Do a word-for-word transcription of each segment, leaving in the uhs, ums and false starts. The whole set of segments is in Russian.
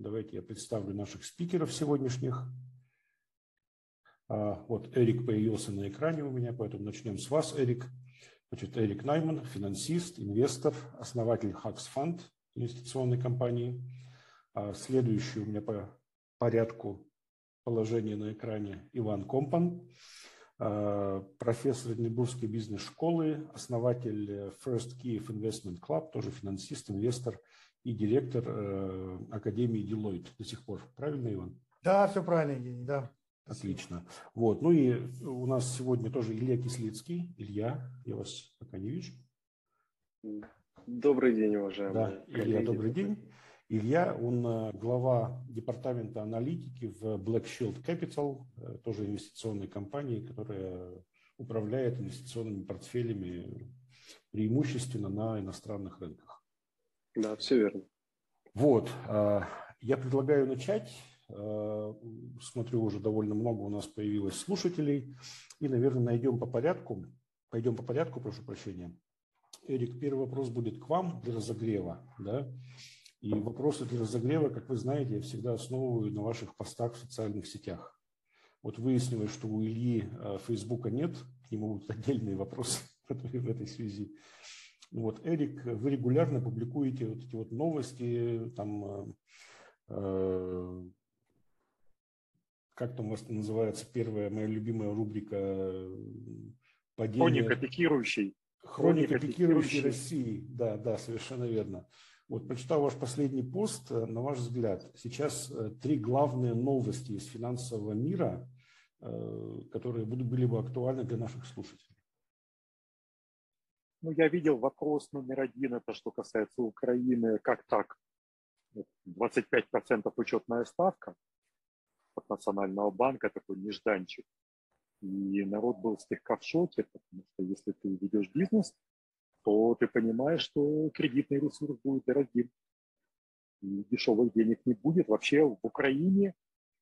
Давайте я представлю наших спикеров сегодняшних. Вот Эрик появился на экране у меня, поэтому начнем с вас, Эрик. Значит, Эрик Найман, финансист, инвестор, основатель Hux Fund, инвестиционной компании. Следующий у меня по порядку положения на экране Иван Компан, профессор Эдинбургской бизнес-школы, основатель First Kiev Investment Club, тоже финансист, инвестор и директор Академии Deloitte до сих пор. Правильно, Иван? Да, все правильно, Евгений, да. Отлично. Вот. Ну и у нас сегодня тоже Илья Кислицкий. Илья, я вас пока не вижу. Добрый день, уважаемые. Да, Илья, добрый день. Илья, он глава департамента аналитики в Black Shield Capital, тоже инвестиционной компании, которая управляет инвестиционными портфелями преимущественно на иностранных рынках. Да, все верно. Вот. Я предлагаю начать. Смотрю, уже довольно много у нас появилось слушателей. И, наверное, найдем по порядку. Пойдем по порядку, прошу прощения. Эрик, первый вопрос будет к вам для разогрева. Да? И вопросы для разогрева, как вы знаете, я всегда основываю на ваших постах в социальных сетях. Вот выяснилось, что у Ильи Фейсбука нет, к нему будут отдельные вопросы в этой связи. Вот, Эрик, вы регулярно публикуете вот эти вот новости, там... Э, как там у вас называется первая моя любимая рубрика «Падение». Хроника пикирующей. Хроника, Хроника пикирующей России. Да, да, совершенно верно. Вот, прочитал ваш последний пост, на ваш взгляд, сейчас три главные новости из финансового мира, которые были бы актуальны для наших слушателей. Ну, я видел вопрос номер один, это что касается Украины, как так? двадцать пять процентов учетная ставка от Национального банка, такой нежданчик. И народ был слегка в шоке, потому что если ты ведешь бизнес, то ты понимаешь, что кредитный ресурс будет дорогим. И дешевых денег не будет. Вообще в Украине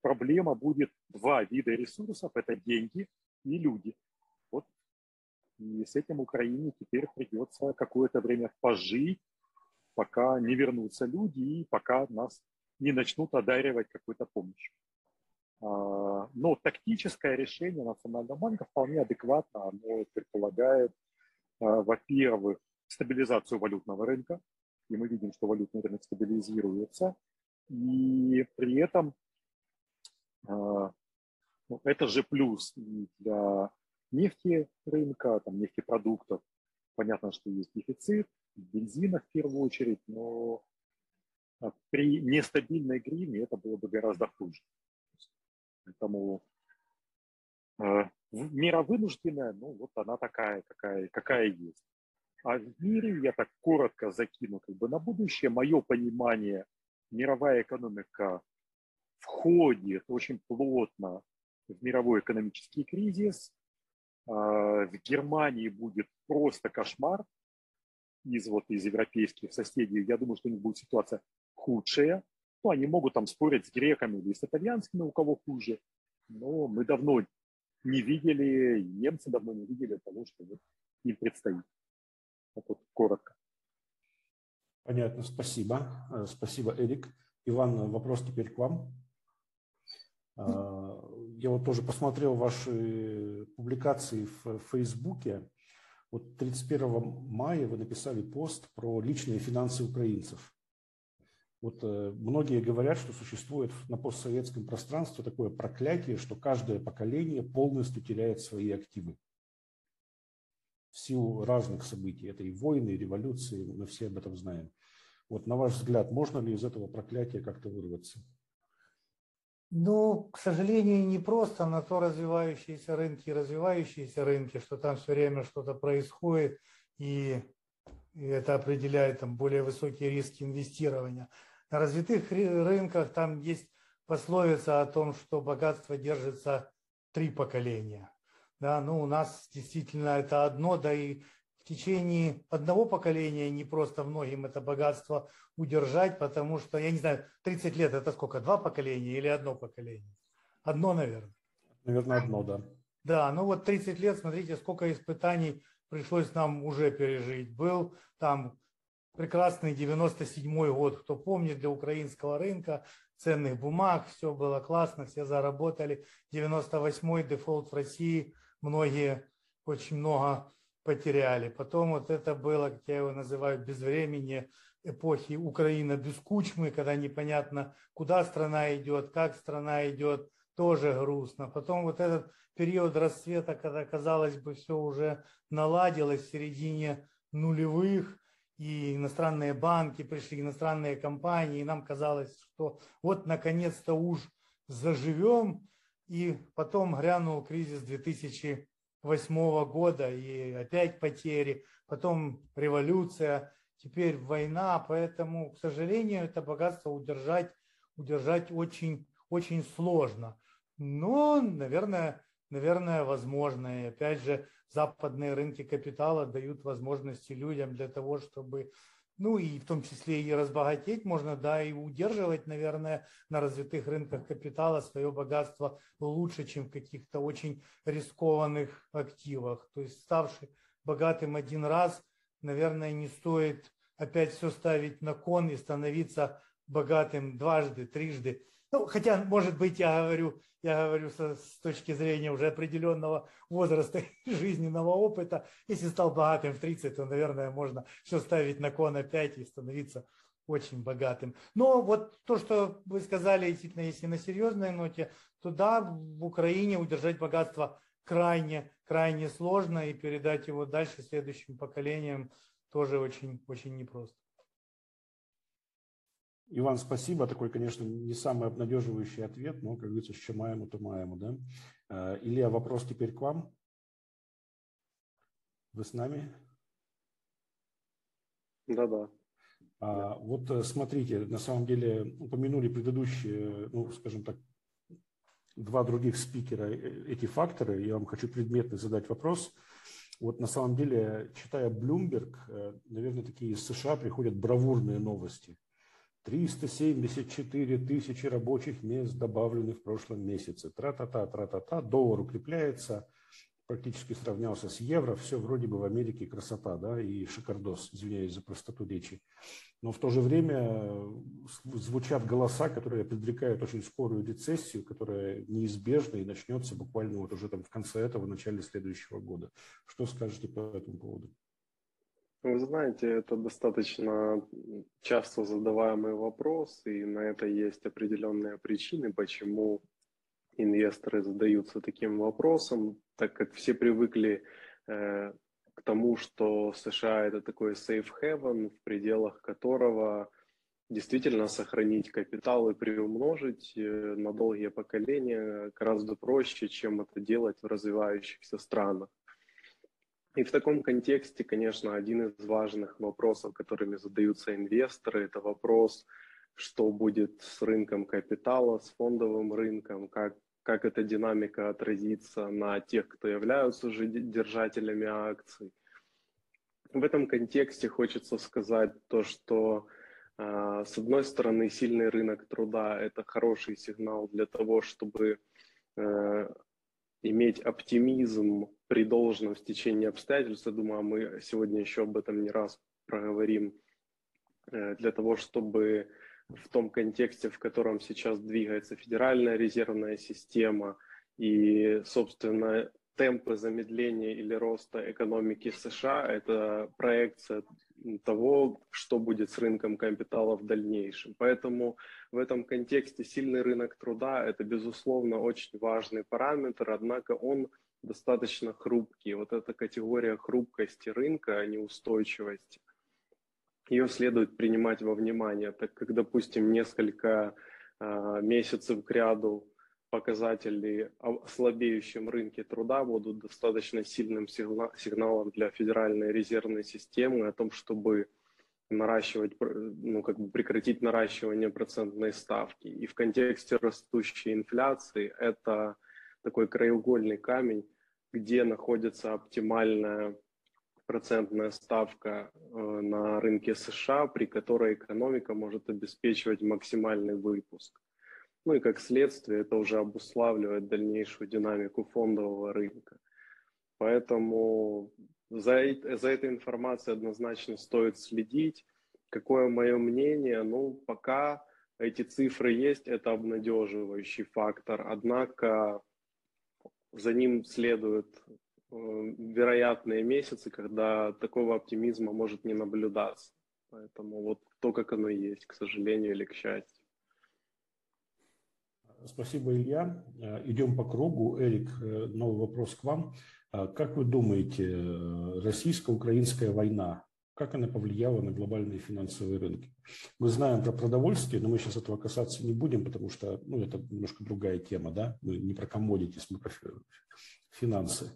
проблема будет два вида ресурсов. Это деньги и люди. Вот. И с этим Украине теперь придется какое-то время пожить, пока не вернутся люди и пока нас не начнут одаривать какой-то помощью. Но тактическое решение Национального банка вполне адекватно. Оно предполагает, во-первых, стабилизацию валютного рынка. И мы видим, что валютный рынок стабилизируется. И при этом это же плюс и для нефти рынка, там, нефтепродуктов. Понятно, что есть дефицит, бензина в первую очередь, но при нестабильной гривне это было бы гораздо хуже. Поэтому э, мера вынужденная, ну вот она такая, какая, какая есть. А в мире, я так коротко закину как бы на будущее, мое понимание, мировая экономика входит очень плотно в мировой экономический кризис. Э, в Германии будет просто кошмар из, вот, из европейских соседей. Я думаю, что у них будет ситуация худшая. Ну, они могут там спорить с греками или с итальянцами, у кого хуже, но мы давно не видели, немцы давно не видели того, что вот им предстоит. Так вот, коротко. Понятно, спасибо. Спасибо, Эрик. Иван, вопрос теперь к вам. Я вот тоже посмотрел ваши публикации в Фейсбуке. Вот тридцать первого мая вы написали пост про личные финансы украинцев. Вот многие говорят, что существует на постсоветском пространстве такое проклятие, что каждое поколение полностью теряет свои активы в силу разных событий. Это и войны, и революции, мы все об этом знаем. Вот на ваш взгляд, можно ли из этого проклятия как-то вырваться? Ну, к сожалению, не просто на то развивающиеся рынки и развивающиеся рынки, что там все время что-то происходит, и... И это определяет там более высокие риски инвестирования. На развитых рынках там есть пословица о том, что богатство держится три поколения. Да, ну, у нас действительно это одно, да и в течение одного поколения не просто многим это богатство удержать, потому что, я не знаю, тридцать лет это сколько, два поколения или одно поколение? Одно, наверное. Наверное, одно, да. Да, ну вот тридцать лет, смотрите, сколько испытаний пришлось нам уже пережить. Был там прекрасный девяносто седьмой год, кто помнит, для украинского рынка, ценных бумаг, все было классно, все заработали. девяносто восьмой дефолт в России, многие, очень много потеряли. Потом вот это было, как я его называю, безвременье эпохи Украина без кучмы, когда непонятно, куда страна идет, как страна идет, тоже грустно. Потом вот этот период расцвета, когда, казалось бы, все уже наладилось в середине нулевых, и иностранные банки пришли, иностранные компании, и нам казалось, что вот наконец-то уж заживем, и потом грянул кризис две тысячи восьмого года, и опять потери, потом революция, теперь война, поэтому, к сожалению, это богатство удержать, удержать очень, очень сложно, но, наверное, Наверное, возможно. И опять же, западные рынки капитала дают возможности людям для того, чтобы, ну и в том числе и разбогатеть можно, да, и удерживать, наверное, на развитых рынках капитала свое богатство лучше, чем в каких-то очень рискованных активах. То есть, ставший богатым один раз, наверное, не стоит опять все ставить на кон и становиться богатым дважды, трижды. Ну, хотя, может быть, я говорю, я говорю со, с точки зрения уже определенного возраста и жизненного опыта. Если стал богатым в тридцать, то, наверное, можно все ставить на кон опять и становиться очень богатым. Но вот то, что вы сказали, действительно, если на серьезной ноте, то да, в Украине удержать богатство крайне, крайне сложно, и передать его дальше следующим поколениям тоже очень, очень непросто. Иван, спасибо. Такой, конечно, не самый обнадеживающий ответ, но, как говорится, что маему, то маему, да? Илья, вопрос теперь к вам. Вы с нами? Да-да. А, вот смотрите, на самом деле упомянули предыдущие, ну, скажем так, два других спикера эти факторы. Я вам хочу предметно задать вопрос. Вот на самом деле, читая Bloomberg, наверное, такие из США приходят бравурные новости. триста семьдесят четыре тысячи рабочих мест добавлены в прошлом месяце. Тра-та-та, тра-та-та. Доллар укрепляется, практически сравнялся с евро. Все вроде бы в Америке красота, да, и шикардос, извиняюсь за простоту речи. Но в то же время звучат голоса, которые предрекают очень скорую рецессию, которая неизбежна и начнется буквально вот уже там в конце этого, в начале следующего года. Что скажете по этому поводу? Вы знаете, это достаточно часто задаваемый вопрос, и на это есть определенные причины, почему инвесторы задаются таким вопросом, так как все привыкли э, к тому, что США это такой safe haven, в пределах которого действительно сохранить капитал и приумножить на долгие поколения гораздо проще, чем это делать в развивающихся странах. И в таком контексте, конечно, один из важных вопросов, которыми задаются инвесторы, это вопрос, что будет с рынком капитала, с фондовым рынком, как, как эта динамика отразится на тех, кто являются уже держателями акций. В этом контексте хочется сказать то, что, э, с одной стороны, сильный рынок труда – это хороший сигнал для того, чтобы э, иметь оптимизм при должном стечении обстоятельств, я думаю, мы сегодня еще об этом не раз проговорим, для того, чтобы в том контексте, в котором сейчас двигается Федеральная резервная система и, собственно, темпы замедления или роста экономики США, это проекция того, что будет с рынком капитала в дальнейшем. Поэтому в этом контексте сильный рынок труда – это, безусловно, очень важный параметр, однако он достаточно хрупкий. Вот эта категория хрупкости рынка, а неустойчивости, ее следует принимать во внимание, так как, допустим, несколько э, месяцев кряду показатели о слабеющем рынке труда будут достаточно сильным сигнал, сигналом для Федеральной резервной системы о том, чтобы наращивать, ну, как бы прекратить наращивание процентной ставки. И в контексте растущей инфляции это такой краеугольный камень, где находится оптимальная процентная ставка на рынке США, при которой экономика может обеспечивать максимальный выпуск. Ну и как следствие это уже обуславливает дальнейшую динамику фондового рынка. Поэтому за, за этой информацией однозначно стоит следить. Какое мое мнение? Ну, пока эти цифры есть, это обнадеживающий фактор. Однако за ним следуют вероятные месяцы, когда такого оптимизма может не наблюдаться. Поэтому вот то, как оно есть, к сожалению или к счастью. Спасибо, Илья. Идем по кругу. Эрик, новый вопрос к вам. Как вы думаете, российско-украинская война, как она повлияла на глобальные финансовые рынки? Мы знаем про продовольствие, но мы сейчас этого касаться не будем, потому что ну, это немножко другая тема, да? Мы не про commodities, мы про финансы.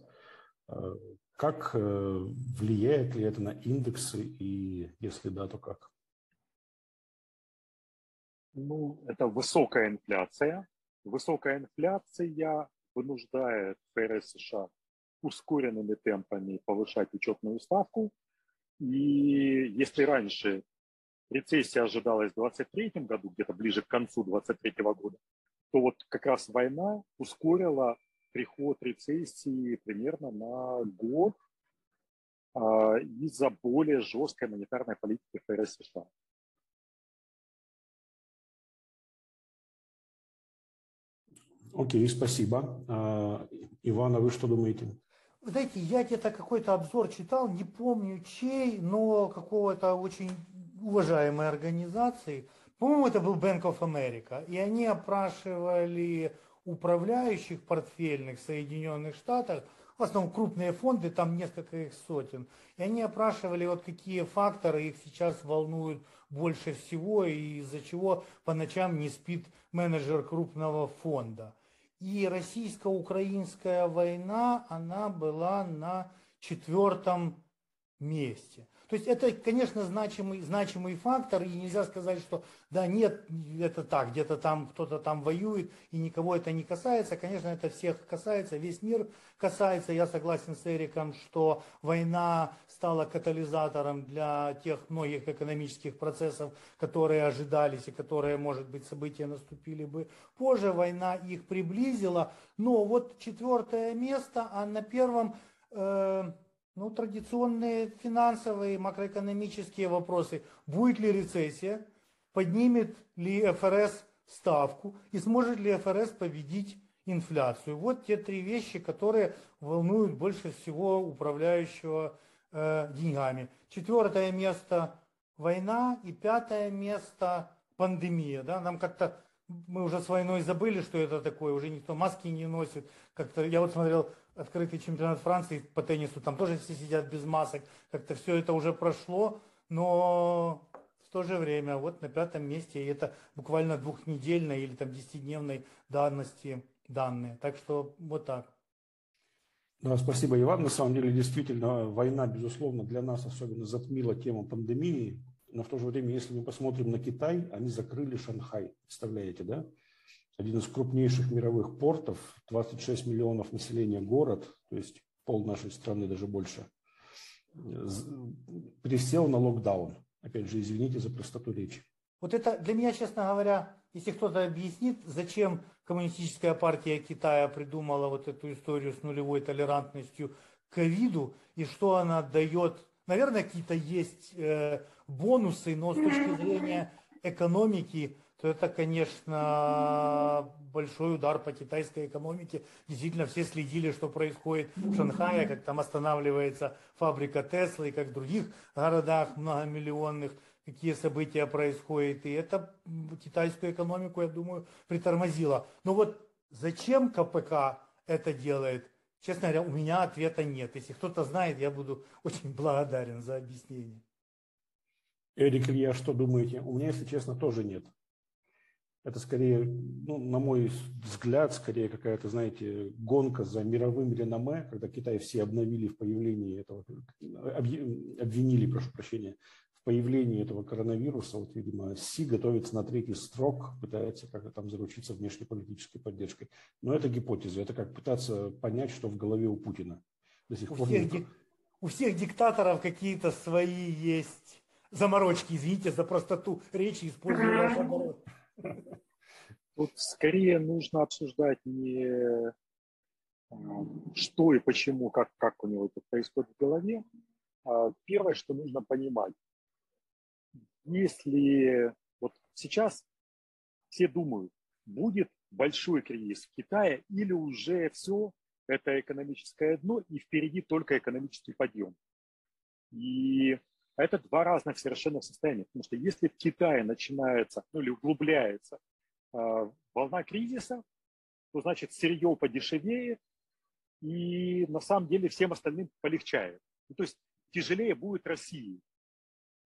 Как влияет ли это на индексы и если да, то как? Ну, это высокая инфляция. Высокая инфляция вынуждает ФРС США ускоренными темпами повышать учетную ставку. И если раньше рецессия ожидалась в двадцать третьем году, где-то ближе к концу двадцать третьего года, то вот как раз война ускорила приход рецессии примерно на год а, из-за более жесткой монетарной политики ФРС США. Окей, спасибо. А, Иван, а вы что думаете? Вы знаете, я где-то какой-то обзор читал, не помню чей, но какого-то очень уважаемой организации. По-моему, это был Bank of America. И они опрашивали управляющих портфельных в Соединенных Штатах, в основном крупные фонды, там несколько их сотен. И они опрашивали, вот какие факторы их сейчас волнуют больше всего и из-за чего по ночам не спит менеджер крупного фонда. И российско-украинская война, она была на четвертом месте. То есть это, конечно, значимый, значимый фактор, и нельзя сказать, что да нет, это так, где-то там кто-то там воюет, и никого это не касается. Конечно, это всех касается, весь мир касается. Я согласен с Эриком, что война стала катализатором для тех многих экономических процессов, которые ожидались и которые, может быть, события наступили бы позже. Война их приблизила, но вот четвертое место, а на первом... Э- Ну, традиционные финансовые, макроэкономические вопросы. Будет ли рецессия, поднимет ли ФРС ставку и сможет ли ФРС победить инфляцию. Вот те три вещи, которые волнуют больше всего управляющего э, деньгами. Четвертое место – война и пятое место – пандемия. Да? Нам как-то... Мы уже с войной забыли, что это такое, уже никто маски не носит. Как-то я вот смотрел открытый чемпионат Франции по теннису, там тоже все сидят без масок. Как-то все это уже прошло, но в то же время вот на пятом месте, и это буквально двухнедельной или там десятидневной давности данные. Так что вот так. Да, спасибо, Иван. На самом деле, действительно, война, безусловно, для нас особенно затмила тему пандемии. Но в то же время, если мы посмотрим на Китай, они закрыли Шанхай, представляете, да? Один из крупнейших мировых портов, двадцать шесть миллионов населения город, то есть пол нашей страны, даже больше, присел на локдаун. Опять же, извините за простоту речи. Вот это для меня, честно говоря, если кто-то объяснит, зачем Коммунистическая партия Китая придумала вот эту историю с нулевой толерантностью к ковиду и что она дает... Наверное, какие-то есть э, бонусы, но с точки зрения экономики, то это, конечно, большой удар по китайской экономике. Действительно, все следили, что происходит в Шанхае, как там останавливается фабрика Tesla, и как в других городах многомиллионных, какие события происходят. И это китайскую экономику, я думаю, притормозило. Но вот зачем КПК это делает? Честно говоря, у меня ответа нет. Если кто-то знает, я буду очень благодарен за объяснение. Эрик, Илья, что думаете? У меня, если честно, тоже нет. Это скорее, ну, на мой взгляд, скорее какая-то, знаете, гонка за мировым реноме, когда Китай все обновили в появлении этого, обвинили, прошу прощения, в появлении этого коронавируса. Вот, видимо, Си готовится на третий срок, пытается как-то там заручиться внешнеполитической поддержкой. Но это гипотеза, это как пытаться понять, что в голове у Путина. До сих у, пор всех, ди... у всех диктаторов какие-то свои есть заморочки, извините за простоту речи, использую ваш оборот. Тут скорее нужно обсуждать не что и почему, как, как у него это происходит в голове. Первое, что нужно понимать. если вот сейчас все думают, будет большой кризис в Китае или уже все, это экономическое дно, и впереди только экономический подъем. И это два разных совершенно состояния, потому что если в Китае начинается, ну или углубляется э, волна кризиса, то значит сырье подешевеет, и на самом деле всем остальным полегчает. Ну, то есть тяжелее будет России,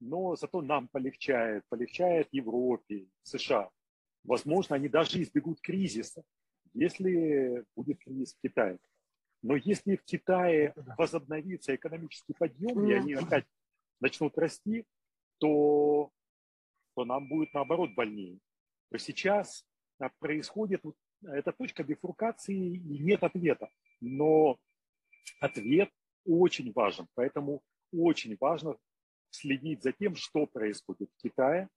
но зато нам полегчает, полегчает Европе, США. Возможно, они даже избегут кризиса, если будет кризис в Китае. Но если в Китае возобновится экономический подъем, и они опять начнут расти, то, то нам будет, наоборот, больнее. То сейчас происходит вот эта точка бифуркации, и нет ответа. Но ответ очень важен. Поэтому очень важно следить за тем, что происходит в Китае.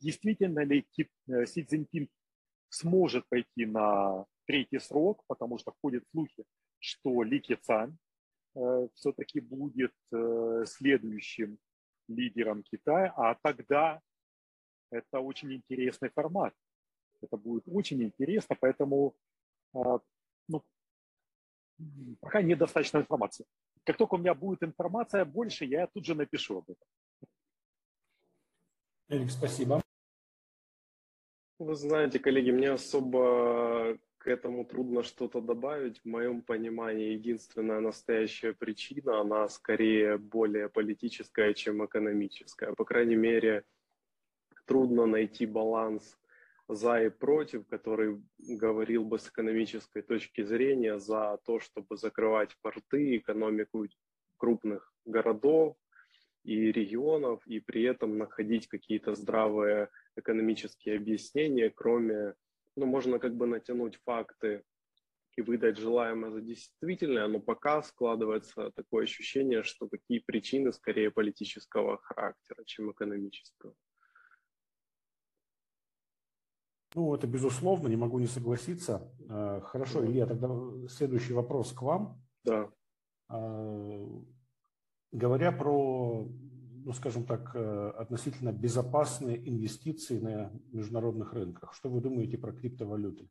Действительно ли Си Цзиньпин сможет пойти на третий срок, потому что ходят слухи, что Ли Кэцян э, все-таки будет э, следующим лидером Китая, а тогда это очень интересный формат. Это будет очень интересно, поэтому э, ну, пока недостаточно информации. Как только у меня будет информация больше, я тут же напишу об этом. Эрик, спасибо. Вы знаете, коллеги, мне особо к этому трудно что-то добавить. В моем понимании единственная настоящая причина, она скорее более политическая, чем экономическая. По крайней мере, трудно найти баланс за и против, который говорил бы с экономической точки зрения за то, чтобы закрывать порты, экономику крупных городов и регионов, и при этом находить какие-то здравые экономические объяснения, кроме, ну, можно как бы натянуть факты и выдать желаемое за действительное, но пока складывается такое ощущение, что такие причины скорее политического характера, чем экономического. Ну, это безусловно, не могу не согласиться. Хорошо, Илья, тогда следующий вопрос к вам. Да. Говоря про, ну, скажем так, относительно безопасные инвестиции на международных рынках. Что вы думаете про криптовалюты?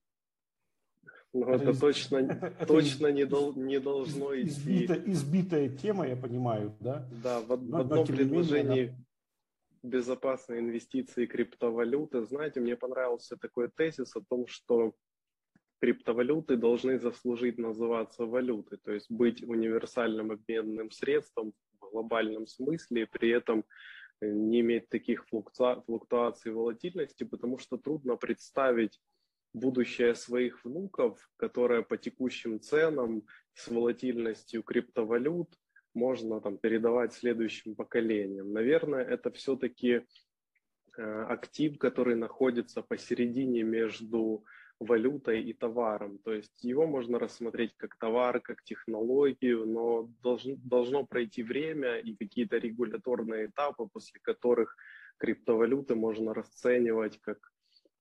Ну, это, это точно, это, точно это, не, дол, не должно идти. Избита, избитая тема, я понимаю, да? Да, в, но, в одном предложении менее, она... безопасные инвестиции и криптовалюты. Знаете, мне понравился такой тезис о том, что криптовалюты должны заслужить называться валюты, то есть быть универсальным обменным средством в глобальном смысле, и при этом не иметь таких флуктуаций и волатильности, потому что трудно представить будущее своих внуков, которые по текущим ценам с волатильностью криптовалют можно там передавать следующим поколениям. Наверное, это все-таки актив, который находится посередине между валютой и товаром, то есть его можно рассмотреть как товар, как технологию, но должно, должно пройти время и какие-то регуляторные этапы, после которых криптовалюты можно расценивать как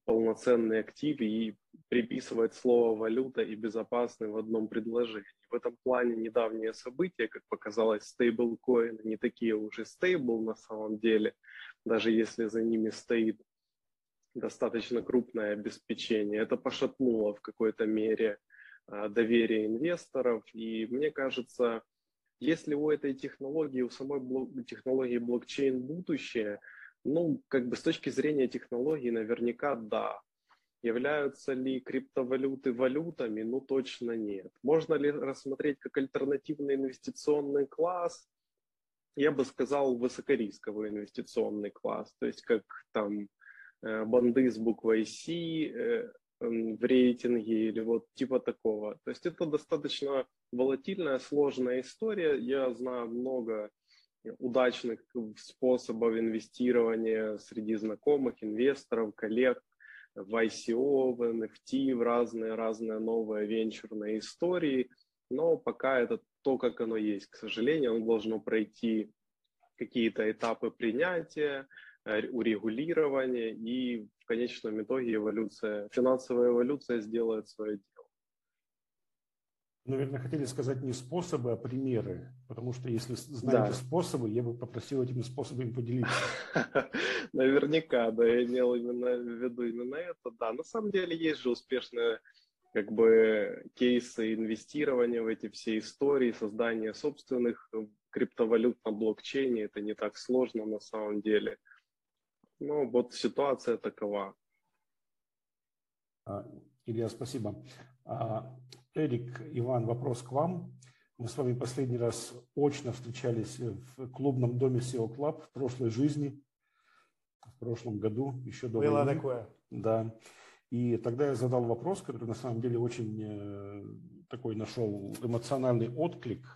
полноценный актив и приписывать слово «валюта» и «безопасный» в одном предложении. В этом плане недавние события, как показалось, стейблкоины не такие уж и стейбл на самом деле, даже если за ними стоит достаточно крупное обеспечение. Это пошатнуло в какой-то мере доверие инвесторов. И мне кажется, если у этой технологии, у самой блок, технологии блокчейн будущее, ну, как бы с точки зрения технологии наверняка да. Являются ли криптовалюты валютами? Ну, точно нет. Можно ли рассмотреть как альтернативный инвестиционный класс? Я бы сказал, высокорисковый инвестиционный класс. То есть как там банды с буквой «С» в рейтинге или вот типа такого. То есть это достаточно волатильная, сложная история. Я знаю много удачных способов инвестирования среди знакомых, инвесторов, коллег в ай си о, в эн эф ти, в разные-разные новые венчурные истории. Но пока это то, как оно есть. К сожалению, оно должно пройти какие-то этапы принятия, урегулирование, и в конечном итоге эволюция, финансовая эволюция сделает свое дело. наверное, хотели сказать не способы, а примеры, потому что если знаете да. способы, я бы попросил этими способами поделиться. Наверняка, да, я имел именно в виду именно это, да. На самом деле есть же успешные как бы кейсы инвестирования в эти все истории, создания собственных криптовалют на блокчейне, это не так сложно на самом деле. Ну вот ситуация такова. Илья, спасибо. Эрик, Иван, вопрос к вам. Мы с вами последний раз очно встречались в клубном доме эс и о Club в прошлой жизни, в прошлом году, еще до Было войны. Такое. Да. И тогда я задал вопрос, который на самом деле очень такой нашел эмоциональный отклик.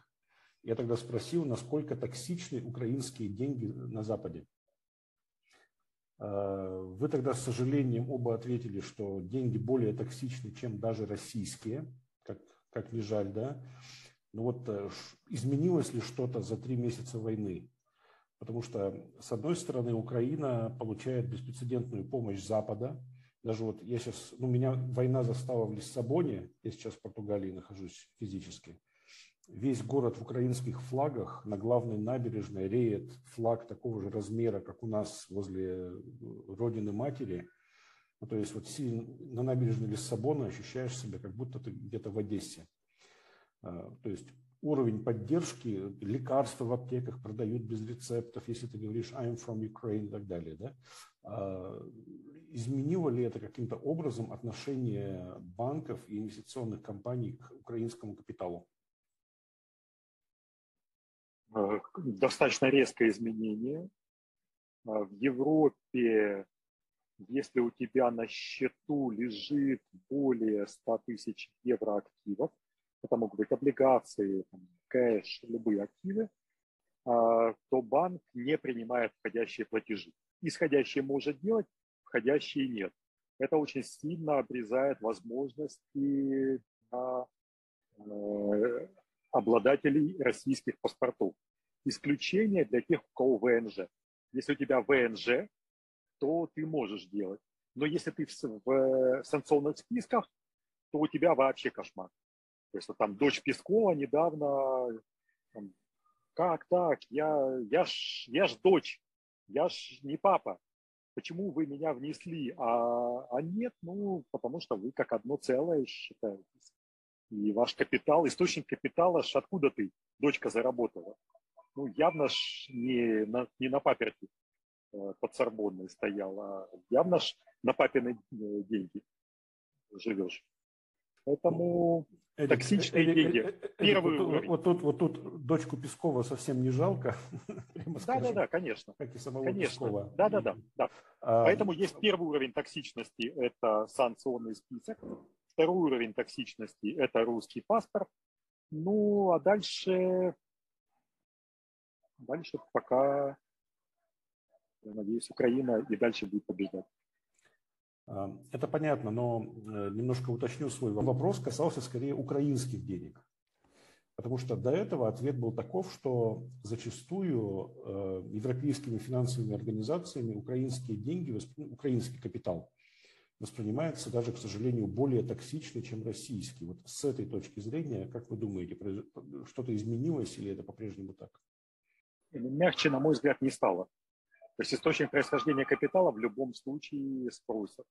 Я тогда спросил, насколько токсичны украинские деньги на Западе. Вы тогда с сожалением оба ответили, что деньги более токсичны, чем даже российские, как, как ни жаль, да? Но вот изменилось ли что-то за три месяца войны? Потому что, с одной стороны, Украина получает беспрецедентную помощь Запада. Даже вот я сейчас, ну, меня война застала в Лиссабоне, я сейчас в Португалии нахожусь физически. Весь город в украинских флагах, на главной набережной реет флаг такого же размера, как у нас возле родины матери. Ну, то есть вот на набережной Лиссабона ощущаешь себя, как будто ты где-то в Одессе. То есть уровень поддержки, лекарства в аптеках продают без рецептов, если ты говоришь «I'm from Ukraine» и так далее. Да? Изменило ли это каким-то образом отношение банков и инвестиционных компаний к украинскому капиталу? Достаточно резкое изменение. В Европе, если у тебя на счету лежит более ста тысяч евро активов, это могут быть облигации, кэш, любые активы, то банк не принимает входящие платежи. Исходящие может делать, входящие нет. Это очень сильно обрезает возможности на обладателей российских паспортов. Исключение для тех, у кого вэ эн жэ. Если у тебя вэ эн жэ, то ты можешь делать. Но если ты в, в санкционных списках, то у тебя вообще кошмар. То есть вот там дочь Пескова недавно, там, как так, я, я, ж, я ж дочь, я ж не папа. Почему вы меня внесли, а, а нет? Ну, потому что вы как одно целое считаетесь. И ваш капитал, источник капитала, ж откуда ты, дочка, заработала? Ну, явно ж не на, не на паперти э, под Сорбонной стояла, а явно ж на папины деньги живешь. Поэтому Эрик, токсичные Эрик, деньги. Эрик, Первый вот, вот, тут, вот тут дочку Пескова совсем не жалко. Да-да-да, конечно. Как и самого Пескова. Да-да-да. Поэтому есть первый уровень токсичности, это санкционный список. Второй уровень токсичности – это русский паспорт. Ну, а дальше, дальше пока, я надеюсь, Украина и дальше будет побеждать. Это понятно, но немножко уточню свой вопрос. Касался скорее украинских денег. Потому что до этого ответ был таков, что зачастую европейскими финансовыми организациями украинские деньги, украинский капитал, воспринимается даже, к сожалению, более токсично, чем российский. Вот с этой точки зрения, как вы думаете, что-то изменилось или это по-прежнему так? Мягче, на мой взгляд, не стало. То есть источник происхождения капитала в любом случае спросят.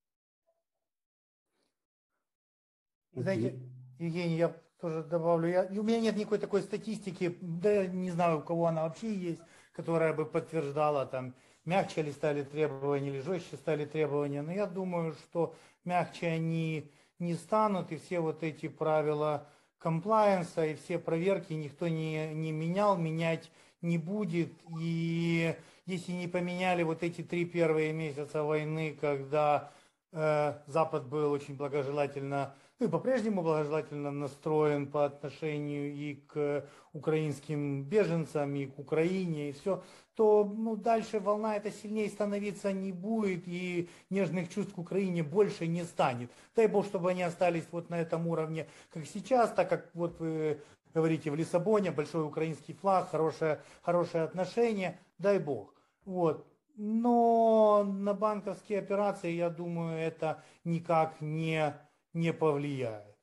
Знаете, Евгений, я тоже добавлю. Я, у меня нет никакой такой статистики, да я не знаю, у кого она вообще есть, которая бы подтверждала там, мягче ли стали требования или жестче стали требования, но я думаю, что мягче они не станут, и все вот эти правила комплаенса и все проверки никто не, не менял, менять не будет. И если не поменяли вот эти три первые месяца войны, когда э, Запад был очень благожелательно, ну и по-прежнему благожелательно настроен по отношению и к украинским беженцам, и к Украине, и все, то ну, дальше волна эта сильнее становиться не будет, и нежных чувств к Украине больше не станет. Дай Бог, чтобы они остались вот на этом уровне, как сейчас, так как вот вы говорите, в Лиссабоне большой украинский флаг, хорошее, хорошее отношение, дай Бог. Вот. Но на банковские операции, я думаю, это никак не, не повлияет.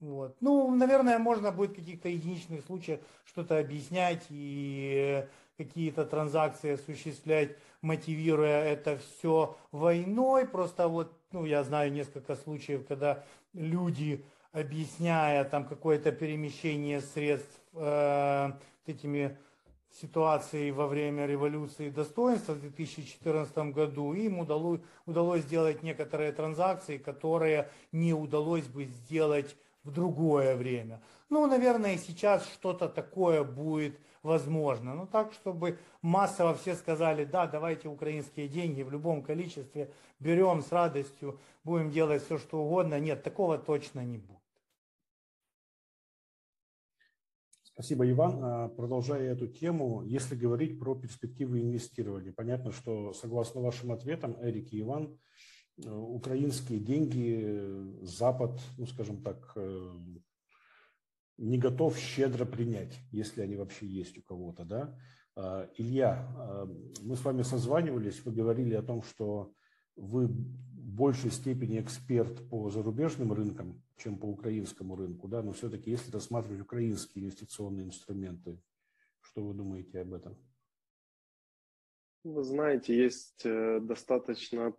Вот. Ну, наверное, можно будет в каких-то единичных случаях что-то объяснять и какие-то транзакции осуществлять, мотивируя это все войной. Просто вот, ну, я знаю несколько случаев, когда люди, объясняя там какое-то перемещение средств э, этими ситуацией во время революции достоинства в две тысячи четырнадцатом году, им удалось, удалось сделать некоторые транзакции, которые не удалось бы сделать в другое время. Ну, наверное, сейчас что-то такое будет возможно. Ну, так, чтобы массово все сказали, да, давайте украинские деньги в любом количестве, берем с радостью, будем делать все, что угодно. Нет, такого точно не будет. Спасибо, Иван. Продолжая эту тему, если говорить про перспективы инвестирования, понятно, что, согласно вашим ответам, Эрик и Иван, украинские деньги Запад, ну, скажем так, не готов щедро принять, если они вообще есть у кого-то, да? Илья, мы с вами созванивались, вы говорили о том, что вы в большей степени эксперт по зарубежным рынкам, чем по украинскому рынку, да? Но все-таки, если рассматривать украинские инвестиционные инструменты, что вы думаете об этом? Вы знаете, есть достаточно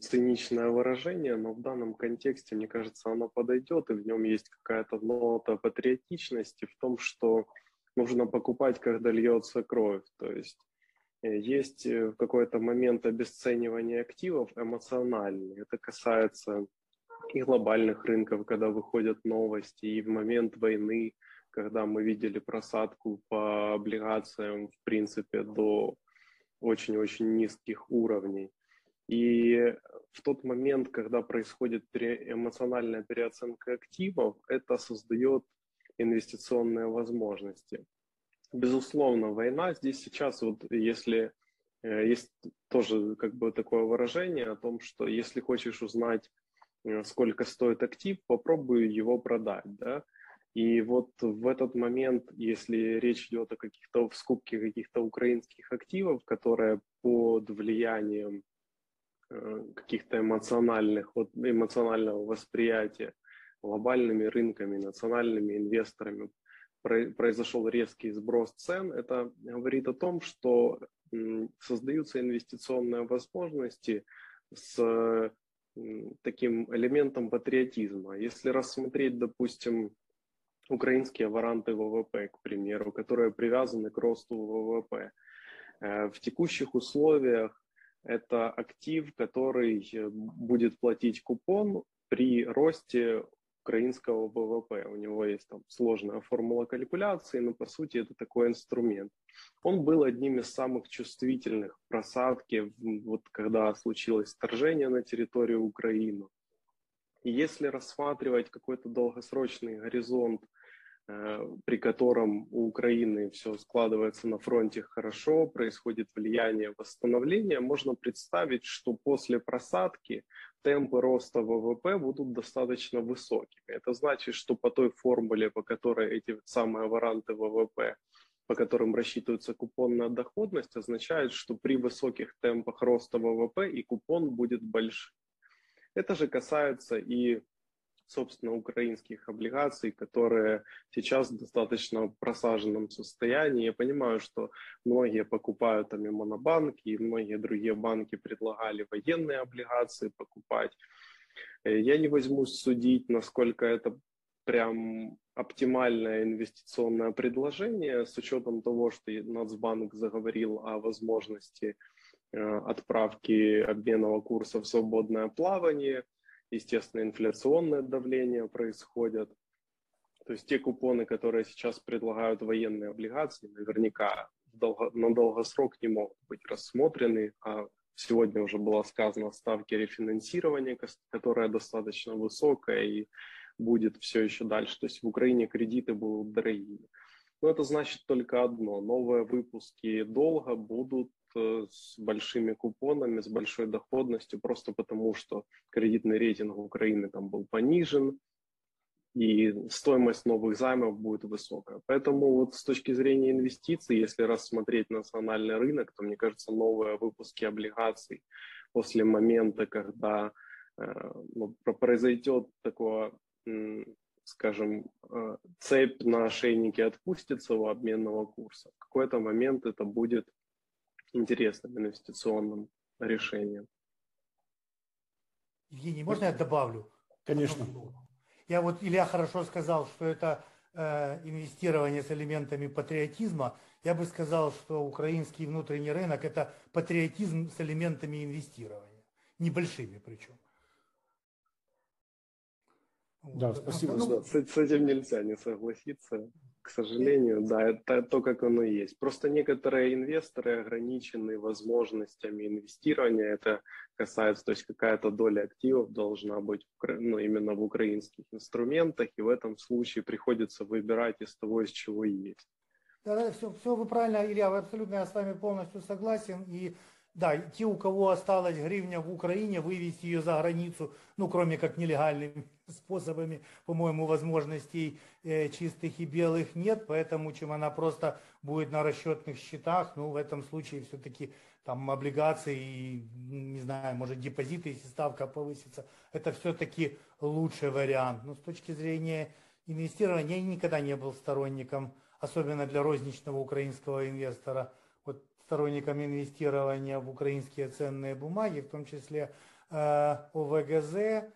циничное выражение, но в данном контексте, мне кажется, оно подойдет, и в нем есть какая-то нота патриотичности в том, что нужно покупать, когда льется кровь. То есть есть в какой-то момент обесценивание активов эмоциональное. Это касается и глобальных рынков, когда выходят новости, и в момент войны, когда мы видели просадку по облигациям, в принципе, до очень-очень низких уровней. И в тот момент, когда происходит эмоциональная переоценка активов, это создает инвестиционные возможности. Безусловно, война здесь сейчас, вот если есть тоже как бы такое выражение о том, что если хочешь узнать, сколько стоит актив, попробуй его продать, да? И вот в этот момент, если речь идет о каких-то в скупке каких-то украинских активов, которые под влиянием каких-то эмоциональных, вот, эмоционального восприятия глобальными рынками, национальными инвесторами, произошел резкий сброс цен, это говорит о том, что создаются инвестиционные возможности с таким элементом патриотизма. Если рассмотреть, допустим, украинские варианты ВВП, к примеру, которые привязаны к росту ВВП, в текущих условиях это актив, который будет платить купон при росте украинского ВВП. У него есть там сложная формула калькуляции, но по сути это такой инструмент. Он был одним из самых чувствительных к просадке, вот когда случилось вторжение на территорию Украины. И если рассматривать какой-то долгосрочный горизонт, при котором у Украины все складывается на фронте хорошо, происходит влияние восстановления, можно представить, что после просадки темпы роста ВВП будут достаточно высокими. Это значит, что по той формуле, по которой эти самые варанты ВВП, по которым рассчитывается купонная доходность, означает, что при высоких темпах роста ВВП и купон будет большим. Это же касается и собственно, украинских облигаций, которые сейчас в достаточно просаженном состоянии. Я понимаю, что многие покупают там и Монобанки, и многие другие банки предлагали военные облигации покупать. Я не возьмусь судить, насколько это прям оптимальное инвестиционное предложение, с учетом того, что Нацбанк заговорил о возможности отправки обменного курса в свободное плавание. Естественно, инфляционное давление происходит. То есть те купоны, которые сейчас предлагают военные облигации, наверняка долго, на долгосрок не могут быть рассмотрены. А сегодня уже было сказано о ставке рефинансирования, которая достаточно высокая и будет все еще дальше. То есть в Украине кредиты будут дорогие. Но это значит только одно. Новые выпуски долга будут с большими купонами, с большой доходностью, просто потому что кредитный рейтинг Украины там был понижен, и стоимость новых займов будет высокая. Поэтому вот с точки зрения инвестиций, если рассмотреть национальный рынок, то, мне кажется, новые выпуски облигаций после момента, когда э, ну, произойдет такое... Э, скажем, цепь на ошейнике отпустится у обменного курса, в какой-то момент это будет интересным инвестиционным решением. Евгений, можно я добавлю? Конечно. Я вот, Илья хорошо сказал, что это э, инвестирование с элементами патриотизма. Я бы сказал, что украинский внутренний рынок – это патриотизм с элементами инвестирования. Небольшими причем. Да, спасибо. Ну, с, с этим нельзя не согласиться. К сожалению, да, это то, как оно есть. Просто некоторые инвесторы ограничены возможностями инвестирования. Это касается, то есть какая-то доля активов должна быть, ну, именно в украинских инструментах. И в этом случае приходится выбирать из того, из чего есть. Да, да, все, все вы правильно, Илья, вы абсолютно, я с вами полностью согласен. И да, те, у кого осталась гривня в Украине, вывести ее за границу, ну, кроме как нелегальными способами, по-моему, возможностей э, чистых и белых нет, поэтому, чем она просто будет на расчетных счетах, ну, в этом случае все-таки там облигации, не знаю, может, депозиты, если ставка повысится, это все-таки лучший вариант. Но с точки зрения инвестирования я никогда не был сторонником, особенно для розничного украинского инвестора, вот сторонником инвестирования в украинские ценные бумаги, в том числе э, о вэ гэ зэ.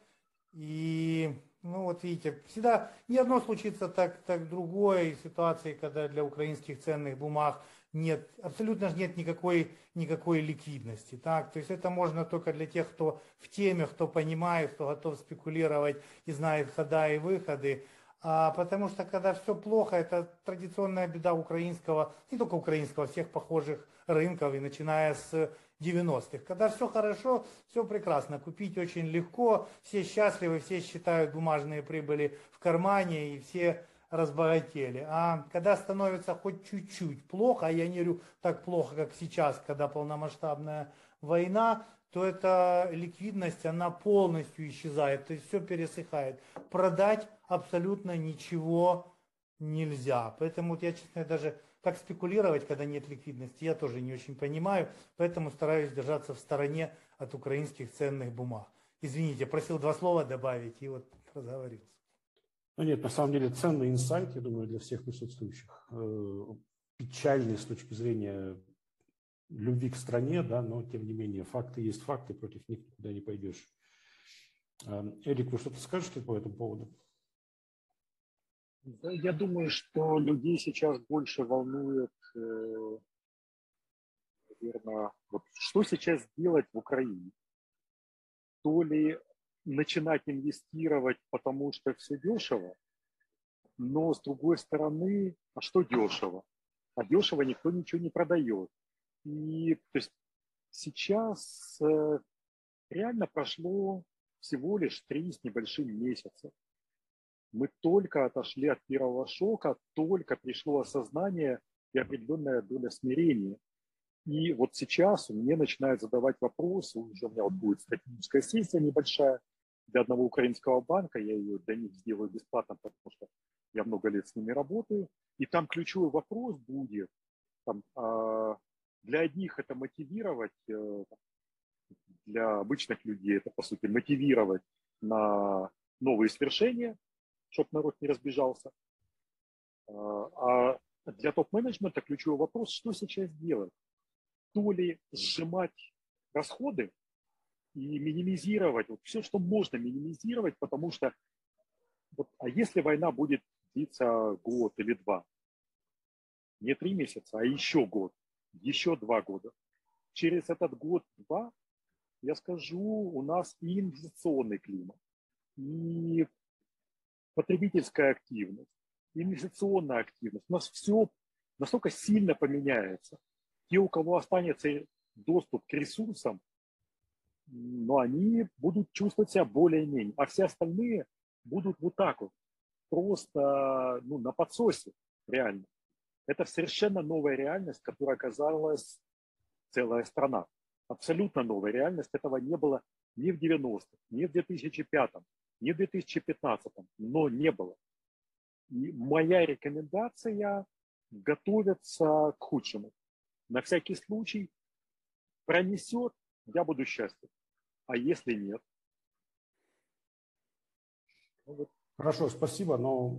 И, ну вот видите, всегда не одно случится, так, так другое. И ситуации, когда для украинских ценных бумаг нет, абсолютно же нет никакой, никакой ликвидности. Так? То есть это можно только для тех, кто в теме, кто понимает, кто готов спекулировать и знает хода и выходы. А, потому что когда все плохо, это традиционная беда украинского, не только украинского, всех похожих рынков, и начиная с девяностых. Когда все хорошо, все прекрасно, купить очень легко, все счастливы, все считают бумажные прибыли в кармане и все разбогатели. А когда становится хоть чуть-чуть плохо, я не говорю так плохо, как сейчас, когда полномасштабная война, то эта ликвидность, она полностью исчезает, то есть все пересыхает. Продать абсолютно ничего нельзя. Поэтому вот я, честно, даже как спекулировать, когда нет ликвидности, я тоже не очень понимаю, поэтому стараюсь держаться в стороне от украинских ценных бумаг. Извините, просил два слова добавить и вот разговорился. Ну нет, на самом деле ценный инсайт, я думаю, для всех присутствующих, печальный с точки зрения любви к стране, да, но тем не менее факты есть факты, против них никуда не пойдешь. Эрик, вы что-то скажете по этому поводу? Я думаю, что людей сейчас больше волнует, наверное, вот, что сейчас делать в Украине. То ли начинать инвестировать, потому что все дешево, но с другой стороны, а что дешево? А дешево никто ничего не продает. И то есть сейчас реально прошло всего лишь три с небольшим месяца. Мы только отошли от первого шока, только пришло осознание и определенная доля смирения. И вот сейчас мне начинают задавать вопросы, уже у меня вот будет стратегическая сессия небольшая для одного украинского банка, я ее для них сделаю бесплатно, потому что я много лет с ними работаю. И там ключевой вопрос будет, там, для одних это мотивировать, для обычных людей это, по сути, мотивировать на новые свершения, чтобы народ не разбежался. А для топ-менеджмента ключевой вопрос, что сейчас делать? То ли сжимать расходы и минимизировать вот все, что можно минимизировать, потому что вот, а если война будет длиться год или два? Не три месяца, а еще год, еще два года. Через этот год-два, я скажу, у нас и инвестиционный климат, и потребительская активность, инвестиционная активность. У нас все настолько сильно поменяется. Те, у кого останется доступ к ресурсам, но они будут чувствовать себя более-менее. А все остальные будут вот так вот, просто ну, на подсосе, реально. Это совершенно новая реальность, которой оказалась целая страна. Абсолютно новая реальность. Этого не было ни в девяностых, ни в две тысячи пятом. Не в две тысячи пятнадцатом, но не было. И моя рекомендация – готовиться к худшему. На всякий случай пронесет, я буду счастлив. А если нет? Ну, вот Хорошо, спасибо, но,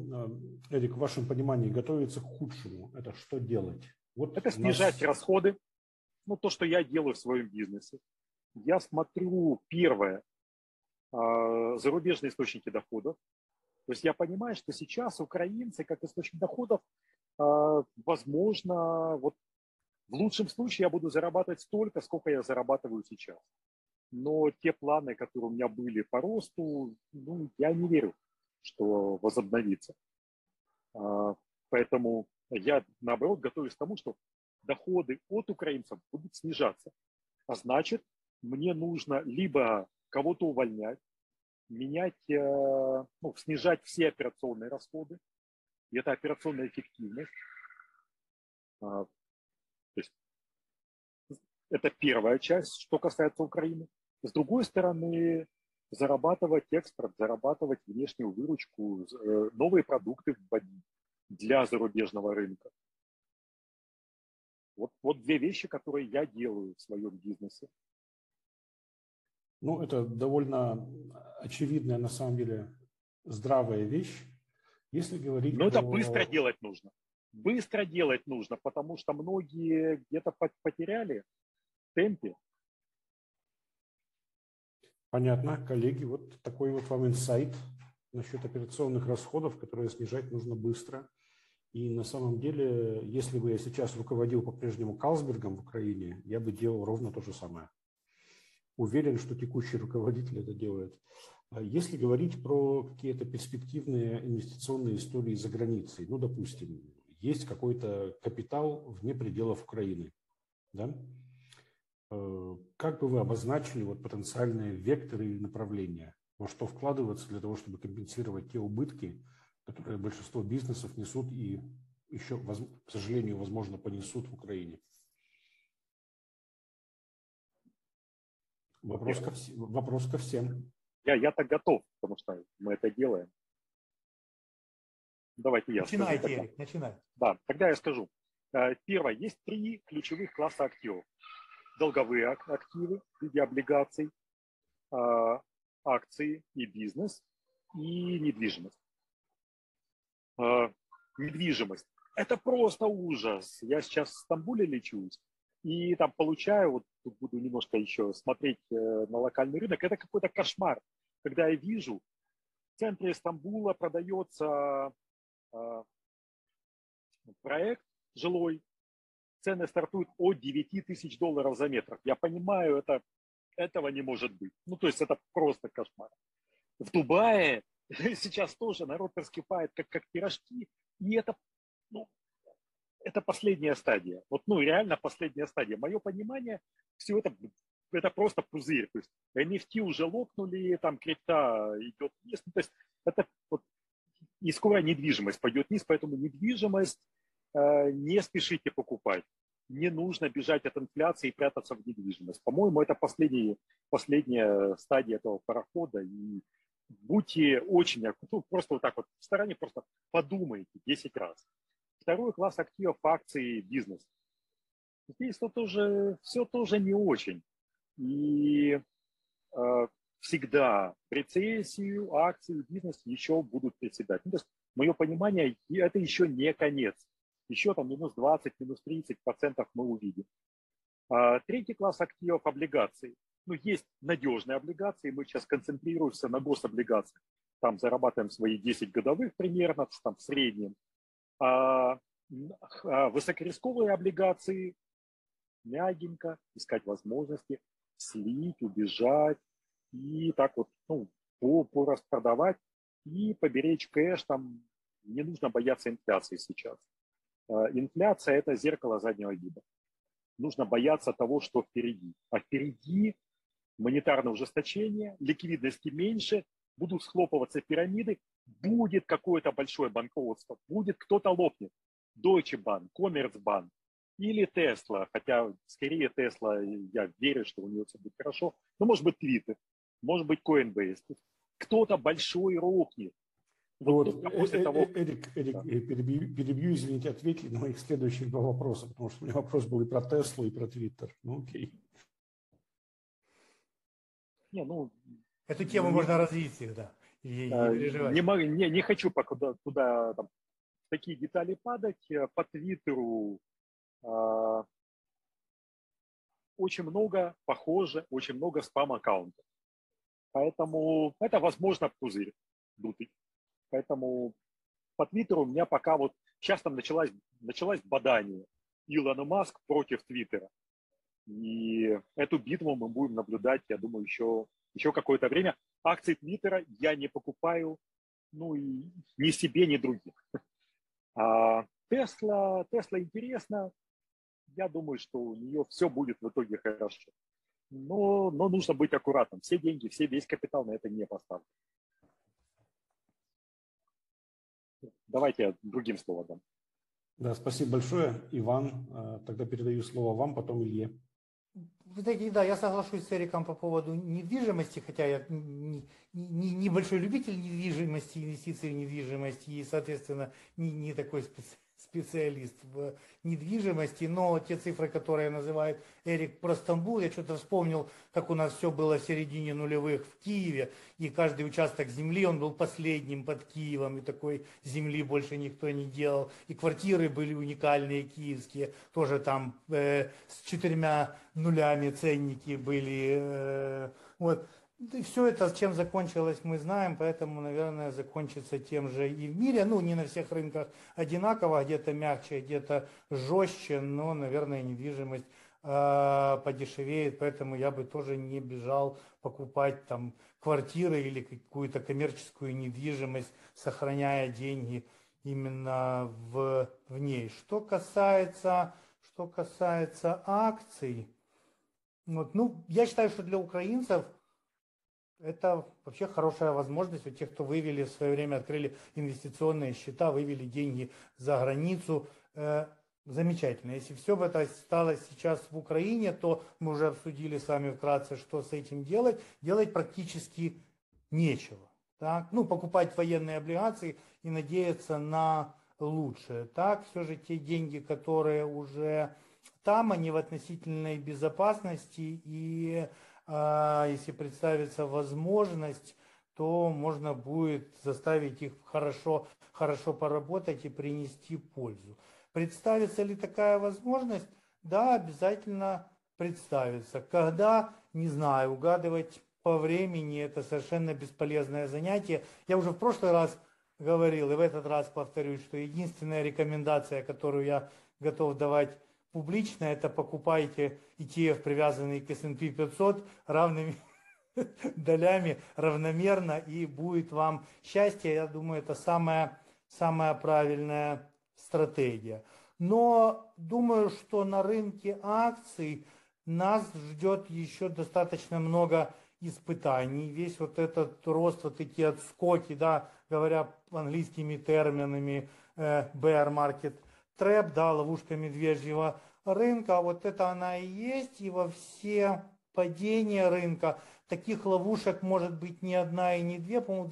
Эрик, в вашем понимании готовиться к худшему – это что делать? Вот это снижать нас... расходы, ну, то, что я делаю в своем бизнесе. Я смотрю, первое, зарубежные источники доходов. То есть я понимаю, что сейчас украинцы, как источник доходов, возможно, вот в лучшем случае я буду зарабатывать столько, сколько я зарабатываю сейчас. Но те планы, которые у меня были по росту, ну, я не верю, что возобновится. Поэтому я, наоборот, готовлюсь к тому, что доходы от украинцев будут снижаться. А значит, мне нужно либо кого-то увольнять, менять, ну, снижать все операционные расходы. И это операционная эффективность. То есть это первая часть, что касается Украины. С другой стороны, зарабатывать экспорт, зарабатывать внешнюю выручку, новые продукты вводить для зарубежного рынка. Вот, вот две вещи, которые я делаю в своем бизнесе. Ну, это довольно очевидная, на самом деле, здравая вещь, если говорить... Но это быстро делать нужно. Быстро делать нужно, потому что многие где-то потеряли в темпе. Понятно, коллеги, вот такой вот вам инсайт насчет операционных расходов, которые снижать нужно быстро. И на самом деле, если бы я сейчас руководил по-прежнему Калсбергом в Украине, я бы делал ровно то же самое. Уверен, что текущий руководитель это делает. Если говорить про какие-то перспективные инвестиционные истории за границей, ну, допустим, есть какой-то капитал вне пределов Украины, да? Как бы вы обозначили вот потенциальные векторы и направления, во что вкладываться для того, чтобы компенсировать те убытки, которые большинство бизнесов несут и еще, к сожалению, возможно, понесут в Украине? Вопрос ко, вс... Вопрос ко всем. Я, я-то готов, потому что мы это делаем. Давайте я Начинайте, скажу, Эрик, начинай. Да, тогда я скажу. Первое, есть три ключевых класса активов. Долговые активы в виде облигаций, акции и бизнес, и недвижимость. Недвижимость. Это просто ужас. Я сейчас в Стамбуле лечусь. И там получаю, вот тут буду немножко еще смотреть на локальный рынок, это какой-то кошмар, когда я вижу, в центре Стамбула продается э, проект жилой, цены стартуют от девяти тысяч долларов за метр. Я понимаю, это, этого не может быть. Ну, то есть это просто кошмар. В Дубае сейчас тоже народ раскипает, как, как пирожки, и это, ну, это последняя стадия. Вот, ну, реально последняя стадия. Мое понимание, все это, это просто пузырь. То есть эн эф ти уже лопнули, там крипта идет вниз. Ну, то есть это вот, и скоро недвижимость пойдет вниз, поэтому недвижимость э, не спешите покупать. Не нужно бежать от инфляции и прятаться в недвижимость. По-моему, это последняя, последняя стадия этого парохода. И будьте очень, ну, просто вот так вот в стороне, просто подумайте десять раз. Второй класс активов, акции, бизнес. Здесь то тоже, все тоже не очень. И э, всегда рецессию, акции, бизнес еще будут приседать. Ну, то есть, мое понимание, это еще не конец. Еще там минус двадцать, минус тридцать процентов мы увидим. А, третий класс активов, облигации. Ну, есть надежные облигации, мы сейчас концентрируемся на гособлигациях. Там зарабатываем свои десять годовых примерно, там в среднем. А высокорисковые облигации мягенько искать возможности слить, убежать и так вот, ну, пораспродавать и поберечь кэш. Там не нужно бояться инфляции сейчас. Инфляция – это зеркало заднего вида. Нужно бояться того, что впереди. А впереди монетарное ужесточение, ликвидности меньше, будут схлопываться пирамиды, будет какое-то большое банкротство, будет кто-то лопнет. Deutsche Bank, Commerzbank или Tesla, хотя скорее Tesla, я верю, что у нее все будет хорошо. Ну, может быть, Twitter, может быть, Coinbase. Кто-то большой рухнет. Вот, вот, после э, того... э, Эрик, Эрик да. перебью, перебью, извините, ответьте на моих следующих два вопроса, потому что у меня вопрос был и про Tesla, и про Twitter. Ну, окей. Не, ну... Эту тему можно развить всегда. Не, не переживай. Не, не, не хочу пока туда, туда там, такие детали падать. По Твиттеру э, очень много, похоже, очень много спам-аккаунтов. Поэтому это, возможно, пузырь дутый. Поэтому по Твиттеру у меня пока вот... Сейчас там началось, началось бадание Илона Маск против Твиттера. И эту битву мы будем наблюдать, я думаю, еще, еще какое-то время. Акции Твиттера я не покупаю, ну и ни себе, ни других. А Тесла, Тесла интересно. Я думаю, что у нее все будет в итоге хорошо. Но, но нужно быть аккуратным. Все деньги, все, весь капитал на это не поставлен. Давайте я другим словом дам. Да, спасибо большое, Иван. Тогда передаю слово вам, потом Илье. Вы знаете, да, я соглашусь с Эриком по поводу недвижимости, хотя я небольшой любитель недвижимости, инвестиций в недвижимость и, соответственно, не, не такой специалист в недвижимости, но те цифры, которые называет Эрик про Стамбул, я что-то вспомнил, как у нас все было в середине нулевых в Киеве, и каждый участок земли, он был последним под Киевом, и такой земли больше никто не делал, и квартиры были уникальные киевские, тоже там э, с четырьмя нулями ценники были, э, вот. И все это, чем закончилось, мы знаем, поэтому, наверное, закончится тем же и в мире. Ну, не на всех рынках одинаково, где-то мягче, где-то жестче, но, наверное, недвижимость э, подешевеет, поэтому я бы тоже не бежал покупать там квартиры или какую-то коммерческую недвижимость, сохраняя деньги именно в, в ней. Что касается, что касается акций, вот, ну, я считаю, что для украинцев это вообще хорошая возможность у тех, кто вывели в свое время, открыли инвестиционные счета, вывели деньги за границу. Замечательно. Если все это стало сейчас в Украине, то мы уже обсудили с вами вкратце, что с этим делать. Делать практически нечего. Так? Ну, покупать военные облигации и надеяться на лучшее. Так, все же те деньги, которые уже там, они в относительной безопасности и... Если представится возможность, то можно будет заставить их хорошо, хорошо поработать и принести пользу. Представится ли такая возможность? Да, обязательно представится. Когда, не знаю, угадывать по времени — это совершенно бесполезное занятие. Я уже в прошлый раз говорил и в этот раз повторюсь, что единственная рекомендация, которую я готов давать публично, это покупайте и ти эф, привязанный к эс энд пи пятьсот, равными долями, равномерно, и будет вам счастье. Я думаю, это самая, самая правильная стратегия. Но думаю, что на рынке акций нас ждет еще достаточно много испытаний. Весь вот этот рост, вот эти отскоки, да, говоря английскими терминами, bear market, трэп, да, ловушка медвежьего рынка, вот это она и есть, и во все падения рынка таких ловушек может быть не одна и не две. По-моему, в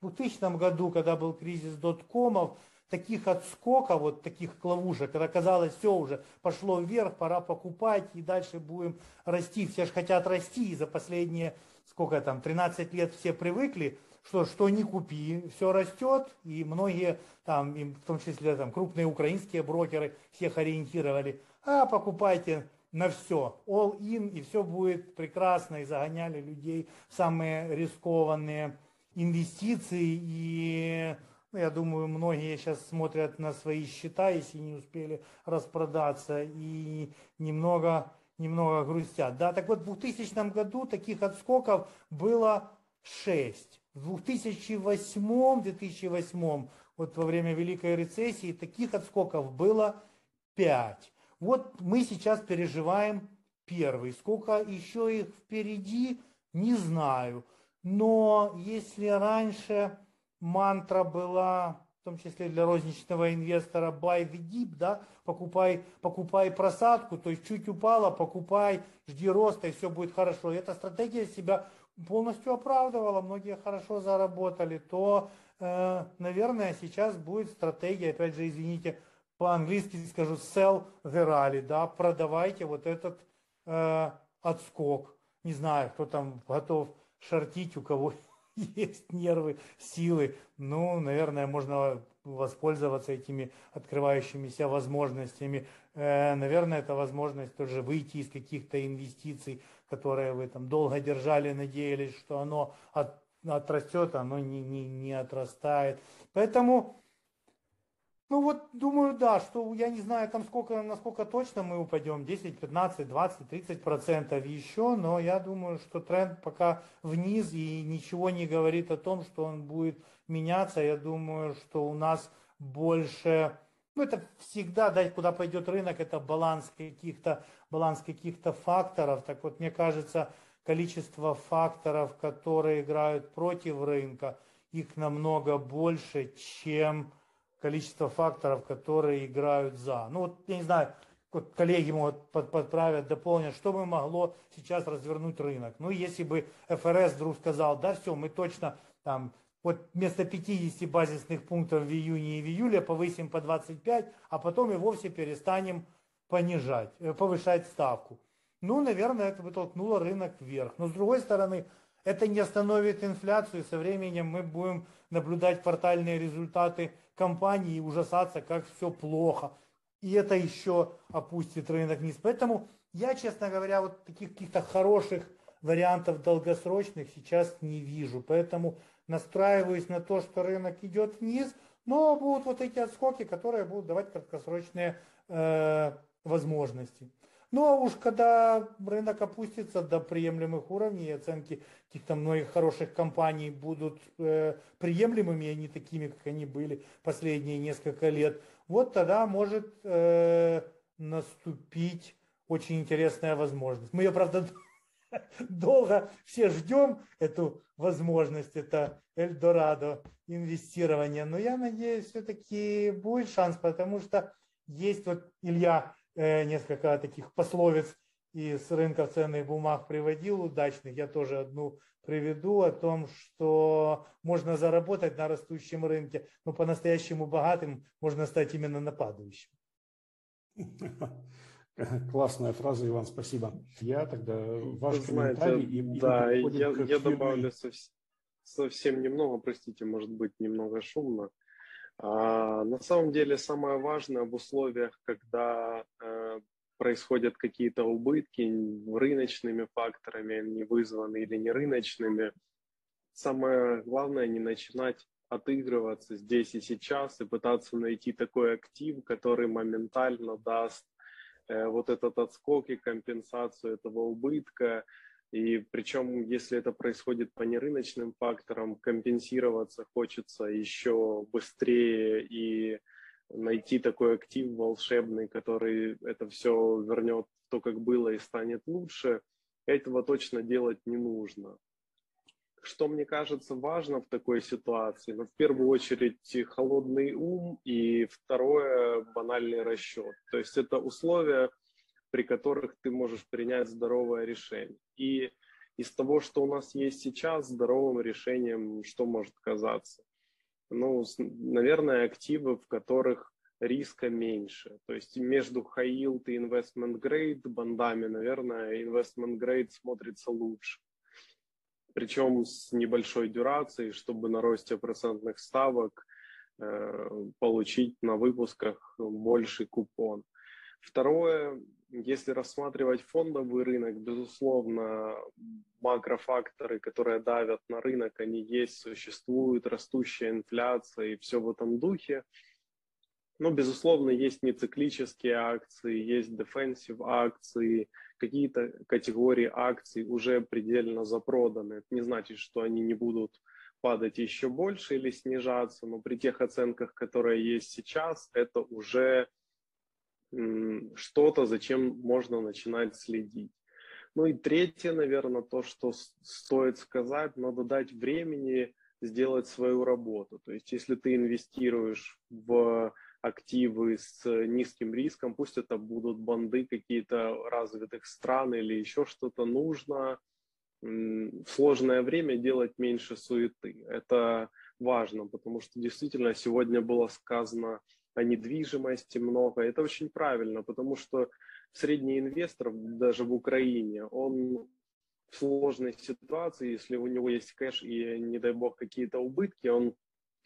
двухтысячном году, когда был кризис доткомов, таких отскоков, вот таких ловушек, когда казалось, все уже пошло вверх, пора покупать и дальше будем расти, все же хотят расти, и за последние, сколько там, тринадцать лет все привыкли, что, что не купи, все растет, и многие, там, и в том числе там, крупные украинские брокеры, всех ориентировали, а покупайте на все, all in, и все будет прекрасно, и загоняли людей в самые рискованные инвестиции, и я думаю, многие сейчас смотрят на свои счета, если не успели распродаться, и немного, немного грустят. Да, так вот, в двухтысячном году таких отскоков было шесть. В две тысячи восьмом, две тысячи восьмом, вот во время Великой рецессии, таких отскоков было пять. Вот мы сейчас переживаем первый. Сколько еще их впереди, не знаю. Но если раньше мантра была, в том числе для розничного инвестора, buy the dip, да, покупай, покупай просадку, то есть чуть упало, покупай, жди роста, и все будет хорошо. И эта стратегия себя полностью оправдывала, многие хорошо заработали, то, э, наверное, сейчас будет стратегия, опять же, извините, по-английски скажу, sell the rally, да, продавайте вот этот э, отскок. Не знаю, кто там готов шортить, у кого есть нервы, силы, ну, наверное, можно воспользоваться этими открывающимися возможностями. Наверное, это возможность тоже выйти из каких-то инвестиций, которые вы там долго держали, надеялись, что оно от, отрастет, оно не, не, не отрастает. Поэтому... Ну вот, думаю, да, что я не знаю, там сколько, насколько точно мы упадем, десять, пятнадцать, двадцать, тридцать процентов еще, но я думаю, что тренд пока вниз и ничего не говорит о том, что он будет меняться. Я думаю, что у нас больше, ну это всегда, да, куда пойдет рынок, это баланс каких-то, баланс каких-то факторов. Так вот, мне кажется, количество факторов, которые играют против рынка, их намного больше, чем... количество факторов, которые играют за. Ну вот, я не знаю, вот коллеги могут подправят, дополнят, что бы могло сейчас развернуть рынок. Ну, если бы ФРС вдруг сказал, да, все, мы точно там, вот вместо пятидесяти базисных пунктов в июне и в июле повысим по двадцать пять, а потом и вовсе перестанем понижать, повышать ставку. Ну, наверное, это бы толкнуло рынок вверх. Но с другой стороны, это не остановит инфляцию, со временем мы будем наблюдать квартальные результаты компании и ужасаться, как все плохо. И это еще опустит рынок вниз. Поэтому я, честно говоря, вот таких каких-то хороших вариантов долгосрочных сейчас не вижу. Поэтому настраиваюсь на то, что рынок идет вниз, но будут вот эти отскоки, которые будут давать краткосрочные э, возможности. Ну а уж когда рынок опустится до приемлемых уровней, оценки каких-то многих хороших компаний будут э, приемлемыми, а не такими, как они были последние несколько лет, вот тогда может э, наступить очень интересная возможность. Мы ее, правда, долго все ждем, эту возможность, это Эльдорадо инвестирования, но я надеюсь, все-таки будет шанс, потому что есть вот Илья несколько таких пословиц из рынка ценных бумаг приводил, удачных, я тоже одну приведу, о том, что можно заработать на растущем рынке, но по-настоящему богатым можно стать именно на падающем. Классная фраза, Иван, спасибо. Я тогда ваш комментарий. И, да, и я, я добавлю совсем, совсем немного, простите, может быть, немного шумно. А, на самом деле самое важное в условиях, когда э, происходят какие-то убытки рыночными факторами, не вызваны или не рыночными, самое главное не начинать отыгрываться здесь и сейчас и пытаться найти такой актив, который моментально даст э, вот этот отскок и компенсацию этого убытка. И причем, если это происходит по нерыночным факторам, компенсироваться хочется еще быстрее и найти такой актив волшебный, который это все вернет в то, как было, и станет лучше. Этого точно делать не нужно. Что, мне кажется, важно в такой ситуации? Ну, в первую очередь, холодный ум, и второе – банальный расчет. То есть это условия, при которых ты можешь принять здоровое решение. И из того, что у нас есть сейчас, здоровым решением что может казаться? Ну, наверное, активы, в которых риска меньше. То есть между high yield и investment grade бандами, наверное, investment grade смотрится лучше. Причем с небольшой дюрацией, чтобы на росте процентных ставок э, получить на выпусках больший купон. Второе, если рассматривать фондовый рынок, безусловно, макрофакторы, которые давят на рынок, они есть, существуют, растущая инфляция и все в этом духе. Но, безусловно, есть нециклические акции, есть defensive акции, какие-то категории акций уже предельно запроданы. Это не значит, что они не будут падать еще больше или снижаться, но при тех оценках, которые есть сейчас, это уже... что-то, за чем можно начинать следить. Ну и третье, наверное, то, что стоит сказать, надо дать времени сделать свою работу. То есть если ты инвестируешь в активы с низким риском, пусть это будут банды какие-то развитых стран или еще что-то, нужно в сложное время делать меньше суеты. Это важно, потому что действительно сегодня было сказано о недвижимости много. Это очень правильно, потому что средний инвестор даже в Украине, он в сложной ситуации, если у него есть кэш и, не дай бог, какие-то убытки, он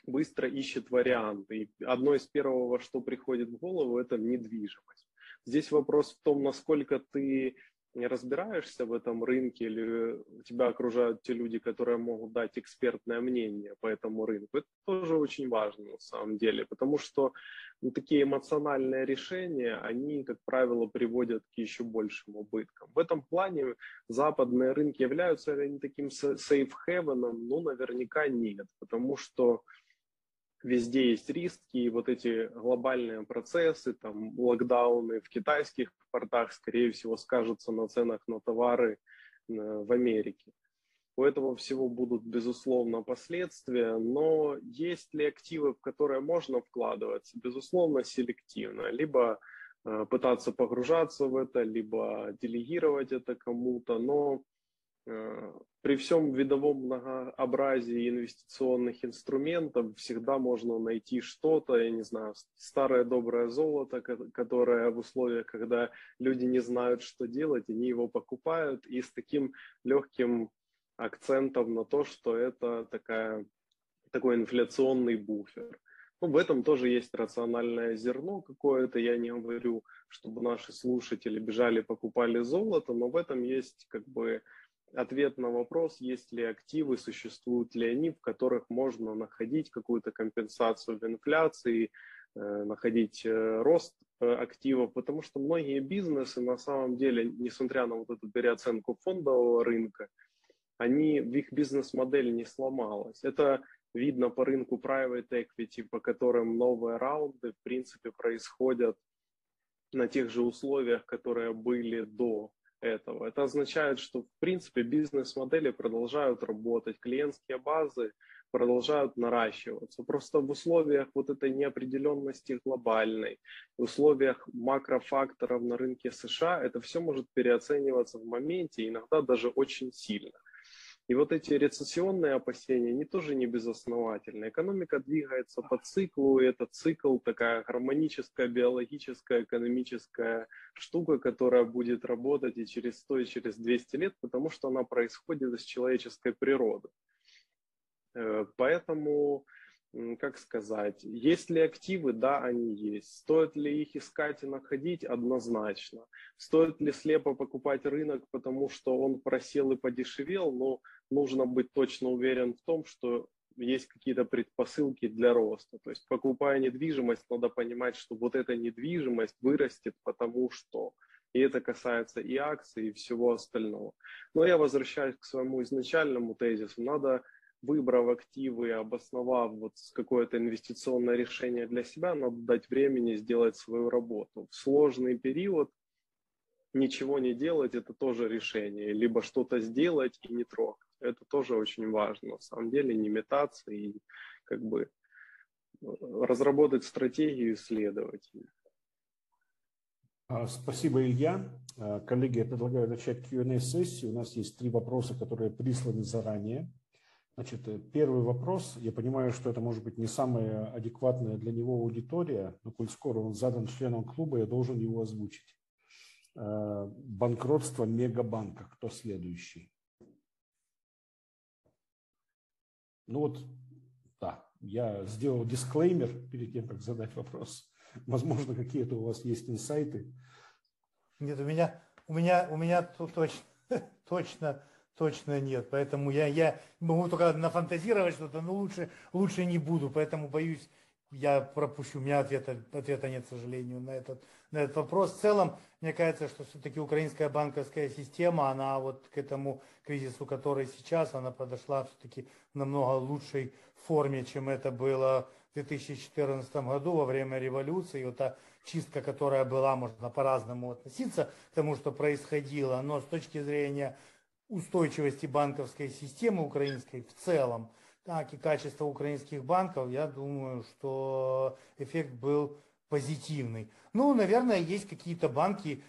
быстро ищет варианты. И одно из первого, что приходит в голову, это недвижимость. Здесь вопрос в том, насколько ты разбираешься в этом рынке, или тебя окружают те люди, которые могут дать экспертное мнение по этому рынку. Это тоже очень важно на самом деле, потому что ну, такие эмоциональные решения, они, как правило, приводят к еще большим убыткам. В этом плане западные рынки являются ли они таким сейф-хевеном? Ну, наверняка нет, потому что везде есть риски, и вот эти глобальные процессы, там, локдауны в китайских портах, скорее всего, скажутся на ценах на товары в Америке. У этого всего будут, безусловно, последствия, но есть ли активы, в которые можно вкладываться? Безусловно, селективно. Либо пытаться погружаться в это, либо делегировать это кому-то, но при всем видовом многообразии инвестиционных инструментов всегда можно найти что-то, я не знаю, старое доброе золото, которое в условиях, когда люди не знают, что делать, они его покупают, и с таким легким акцентом на то, что это такая, такой инфляционный буфер. Ну, в этом тоже есть рациональное зерно какое-то, я не говорю, чтобы наши слушатели бежали, покупали золото, но в этом есть как бы ответ на вопрос, есть ли активы, существуют ли они, в которых можно находить какую-то компенсацию в инфляции, находить рост активов, потому что многие бизнесы на самом деле, несмотря на вот эту переоценку фондового рынка, они, в их бизнес-модель не сломалась. Это видно по рынку private equity, по которым новые раунды, в принципе, происходят на тех же условиях, которые были до этого. Это означает, что в принципе бизнес-модели продолжают работать, клиентские базы продолжают наращиваться. Просто в условиях вот этой неопределенности глобальной, в условиях макрофакторов на рынке США это все может переоцениваться в моменте, иногда даже очень сильно. И вот эти рецессионные опасения, они тоже не безосновательны. Экономика двигается по циклу, и этот цикл такая гармоническая, биологическая, экономическая штука, которая будет работать и через сто, и через двести лет, потому что она происходит из человеческой природы. Поэтому, как сказать, есть ли активы? Да, они есть. Стоит ли их искать и находить? Однозначно. Стоит ли слепо покупать рынок, потому что он просел и подешевел? Но нужно быть точно уверен в том, что есть какие-то предпосылки для роста. То есть, покупая недвижимость, надо понимать, что вот эта недвижимость вырастет, потому что... И это касается и акций, и всего остального. Но я возвращаюсь к своему изначальному тезису. Надо... Выбрав активы, обосновав вот какое-то инвестиционное решение для себя, надо дать времени сделать свою работу. В сложный период ничего не делать – это тоже решение. Либо что-то сделать и не трогать. Это тоже очень важно. На самом деле не метаться и как бы разработать стратегию и следовать. Спасибо, Илья. Коллеги, я предлагаю начать кью энд эй-сессию. У нас есть три вопроса, которые присланы заранее. Значит, первый вопрос. Я понимаю, что это может быть не самая адекватная для него аудитория, но коль скоро он задан членом клуба, я должен его озвучить. Банкротство Мегабанка. Кто следующий? Ну вот, да, я сделал дисклеймер перед тем, как задать вопрос. Возможно, какие-то у вас есть инсайты. Нет, у меня, у меня, у меня тут точно... точно... Точно нет, поэтому я, я могу только нафантазировать что-то, но лучше, лучше не буду, поэтому боюсь, я пропущу, у меня ответа, ответа нет, к сожалению, на этот, на этот вопрос. В целом, мне кажется, что все-таки украинская банковская система, она вот к этому кризису, который сейчас, она подошла все-таки в намного лучшей форме, чем это было в две тысячи четырнадцатом году во время революции, вот та чистка, которая была, можно по-разному относиться к тому, что происходило, но с точки зрения устойчивости банковской системы украинской в целом, так и качество украинских банков, я думаю, что эффект был позитивный. Ну, наверное, есть какие-то банки,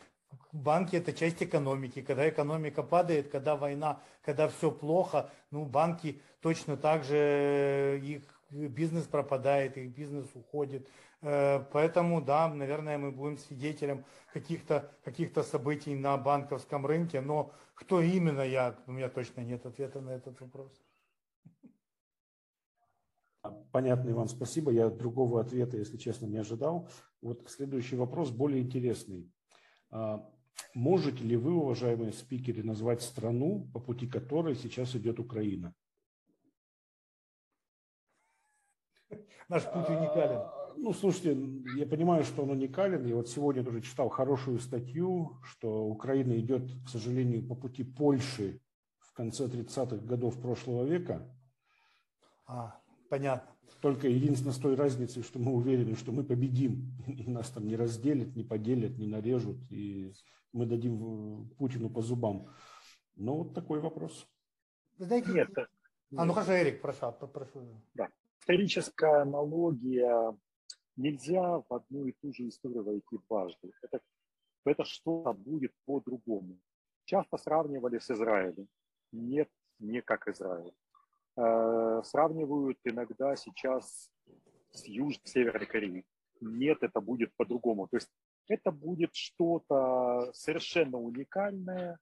банки это часть экономики, когда экономика падает, когда война, когда все плохо, ну, банки точно так же их бизнес пропадает, их бизнес уходит. Поэтому, да, наверное, мы будем свидетелем каких-то каких-то событий на банковском рынке, но кто именно, я, у меня точно нет ответа на этот вопрос. Понятно, Иван, спасибо. Я другого ответа, если честно, не ожидал. Вот следующий вопрос, более интересный. Можете ли вы, уважаемые спикеры, назвать страну, по пути которой сейчас идет Украина? Наш путь уникален. Ну, слушайте, я понимаю, что он уникален. Я вот сегодня тоже читал хорошую статью, что Украина идет, к сожалению, по пути Польши в конце тридцатых годов прошлого века. А, понятно. Только единственное с той разницей, что мы уверены, что мы победим. И нас там не разделят, не поделят, не нарежут. И мы дадим Путину по зубам. Но вот такой вопрос. Вы знаете, нет. А ну хорошо, Эрик, прошу. прошу. Да. Историческая аналогия. Нельзя в одну и ту же историю войти дважды. Это, это что-то будет по-другому. Часто сравнивали с Израилем. Нет, не как Израиль. Э, сравнивают иногда сейчас с Южно-Северной Кореей. Нет, это будет по-другому. То есть это будет что-то совершенно уникальное.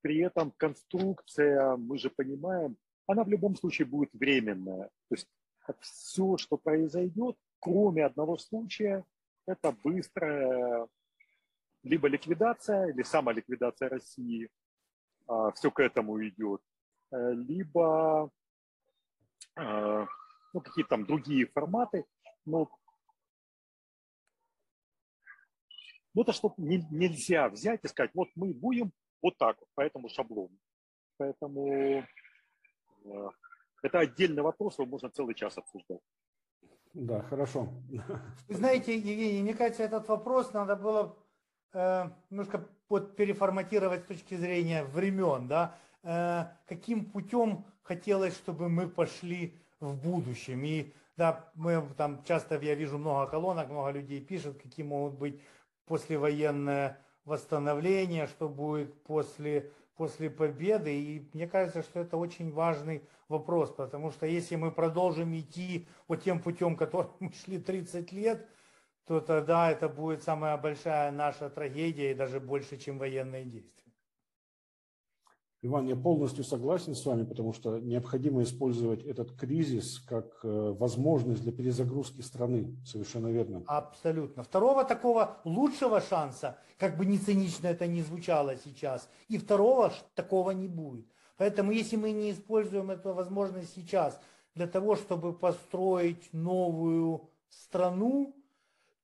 При этом конструкция, мы же понимаем, она в любом случае будет временная. То есть все, что произойдет, кроме одного случая, это быстрая либо ликвидация, или самоликвидация России, все к этому идет, либо ну, какие-то там другие форматы. Но это что нельзя взять и сказать, вот мы будем вот так вот, по этому шаблону. Поэтому это отдельный вопрос, его можно целый час обсуждать. Да, хорошо. Вы знаете, Евгений, мне кажется, этот вопрос надо было э, немножко под переформатировать с точки зрения времен, да, э, каким путем хотелось, чтобы мы пошли в будущем. И да, мы там часто, я вижу много колонок, много людей пишет, какие могут быть послевоенное восстановление, что будет после, после победы. И мне кажется, что это очень важный вопрос, потому что если мы продолжим идти вот тем путем, которым мы шли тридцать лет, то тогда это будет самая большая наша трагедия и даже больше, чем военные действия. Иван, я полностью согласен с вами, потому что необходимо использовать этот кризис как возможность для перезагрузки страны, совершенно верно. Абсолютно. Второго такого лучшего шанса, как бы не цинично это ни звучало сейчас, и второго такого не будет. Поэтому если мы не используем эту возможность сейчас для того, чтобы построить новую страну,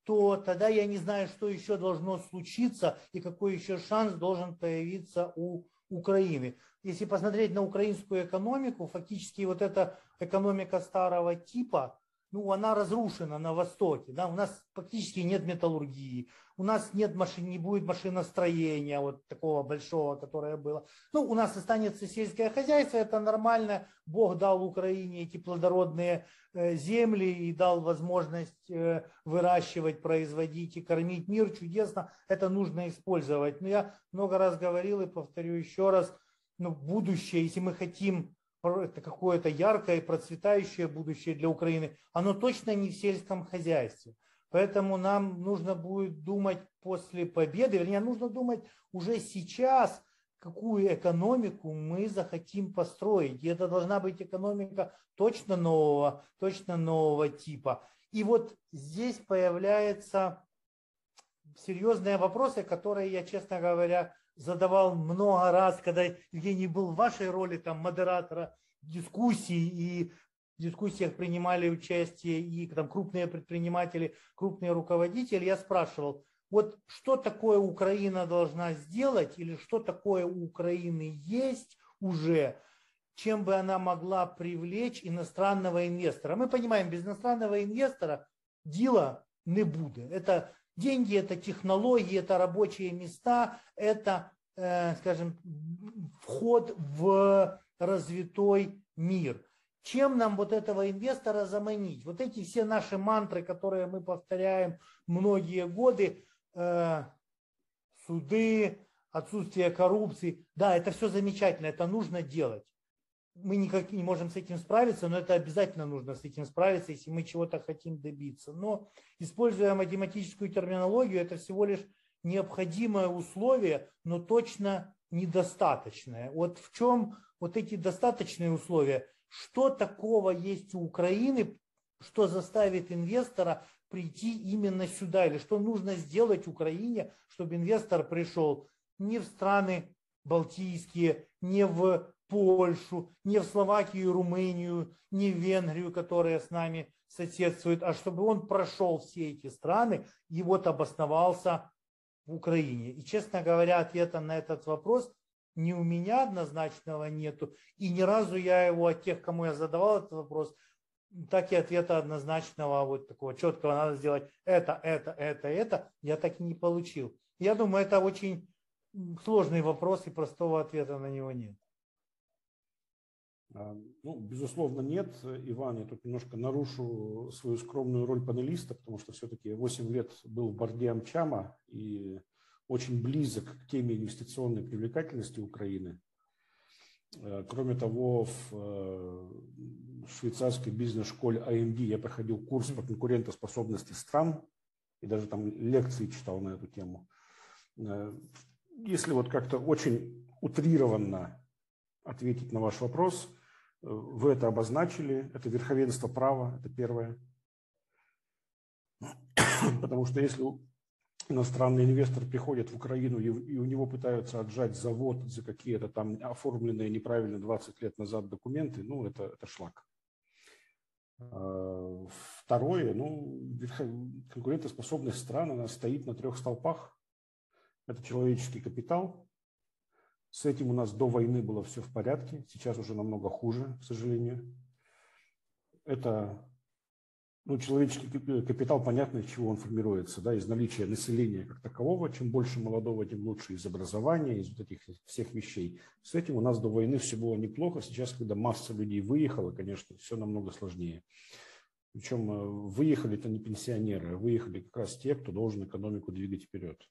то тогда я не знаю, что еще должно случиться и какой еще шанс должен появиться у Украины. Если посмотреть на украинскую экономику, фактически вот эта экономика старого типа, ну, она разрушена на Востоке. Да? У нас практически нет металлургии, у нас нет машин, не будет машиностроения вот такого большого, которое было. Ну, у нас останется сельское хозяйство, это нормально. Бог дал Украине эти плодородные э, земли и дал возможность э, выращивать, производить и кормить мир. Чудесно, это нужно использовать. Но я много раз говорил и повторю еще раз, ну, будущее, если мы хотим какое-то яркое и процветающее будущее для Украины, оно точно не в сельском хозяйстве. Поэтому нам нужно будет думать после победы, вернее, нужно думать уже сейчас, какую экономику мы захотим построить. И это должна быть экономика точно нового, точно нового типа. И вот здесь появляются серьезные вопросы, которые я, честно говоря, задавал много раз, когда Евгений был в вашей роли там модератора дискуссий, и в дискуссиях принимали участие и там крупные предприниматели, крупные руководители, я спрашивал, вот что такое Украина должна сделать или что такое у Украины есть уже, чем бы она могла привлечь иностранного инвестора. Мы понимаем, без иностранного инвестора дела не будет. Это деньги, это технологии, это рабочие места, это, э, скажем, вход в развитой мир. Чем нам вот этого инвестора заманить? Вот эти все наши мантры, которые мы повторяем многие годы, э, суды, отсутствие коррупции, да, это все замечательно, это нужно делать. мы никак не можем с этим справиться, но это обязательно нужно с этим справиться, если мы чего-то хотим добиться. Но, используя математическую терминологию, это всего лишь необходимое условие, но точно недостаточное. Вот в чем вот эти достаточные условия? Что такого есть у Украины, что заставит инвестора прийти именно сюда? Или что нужно сделать Украине, чтобы инвестор пришел не в страны балтийские, не в Польшу, не в Словакию, Румынию, не в Венгрию, которые с нами соседствуют, а чтобы он прошел все эти страны и вот обосновался в Украине. И, честно говоря, ответа на этот вопрос ни у меня однозначного нету, и ни разу я его от тех, кому я задавал этот вопрос, так и ответа однозначного, вот такого четкого, надо сделать это, это, это, это, я так и не получил. Я думаю, это очень сложный вопрос, и простого ответа на него нет. Ну, безусловно, нет, Иван, я тут немножко нарушу свою скромную роль панелиста, потому что все-таки восемь лет был в борде Амчама и очень близок к теме инвестиционной привлекательности Украины. Кроме того, в швейцарской бизнес-школе ай эм ди я проходил курс по конкурентоспособности стран и даже там лекции читал на эту тему. Если вот как-то очень утрированно ответить на ваш вопрос, вы это обозначили, это верховенство права, это первое. Потому что если иностранный инвестор приходит в Украину и у него пытаются отжать завод за какие-то там оформленные неправильно двадцать лет назад документы, ну это, это шлак. Второе, ну, конкурентоспособность стран, она стоит на трех столпах. Это человеческий капитал. С этим у нас до войны было все в порядке, сейчас уже намного хуже, к сожалению. Это, ну, человеческий капитал, понятно, из чего он формируется, да, из наличия населения как такового, чем больше молодого, тем лучше, из образования, из вот этих всех вещей. С этим у нас до войны все было неплохо, сейчас, когда масса людей выехала, конечно, все намного сложнее. Причем выехали-то не пенсионеры, а выехали как раз те, кто должен экономику двигать вперед.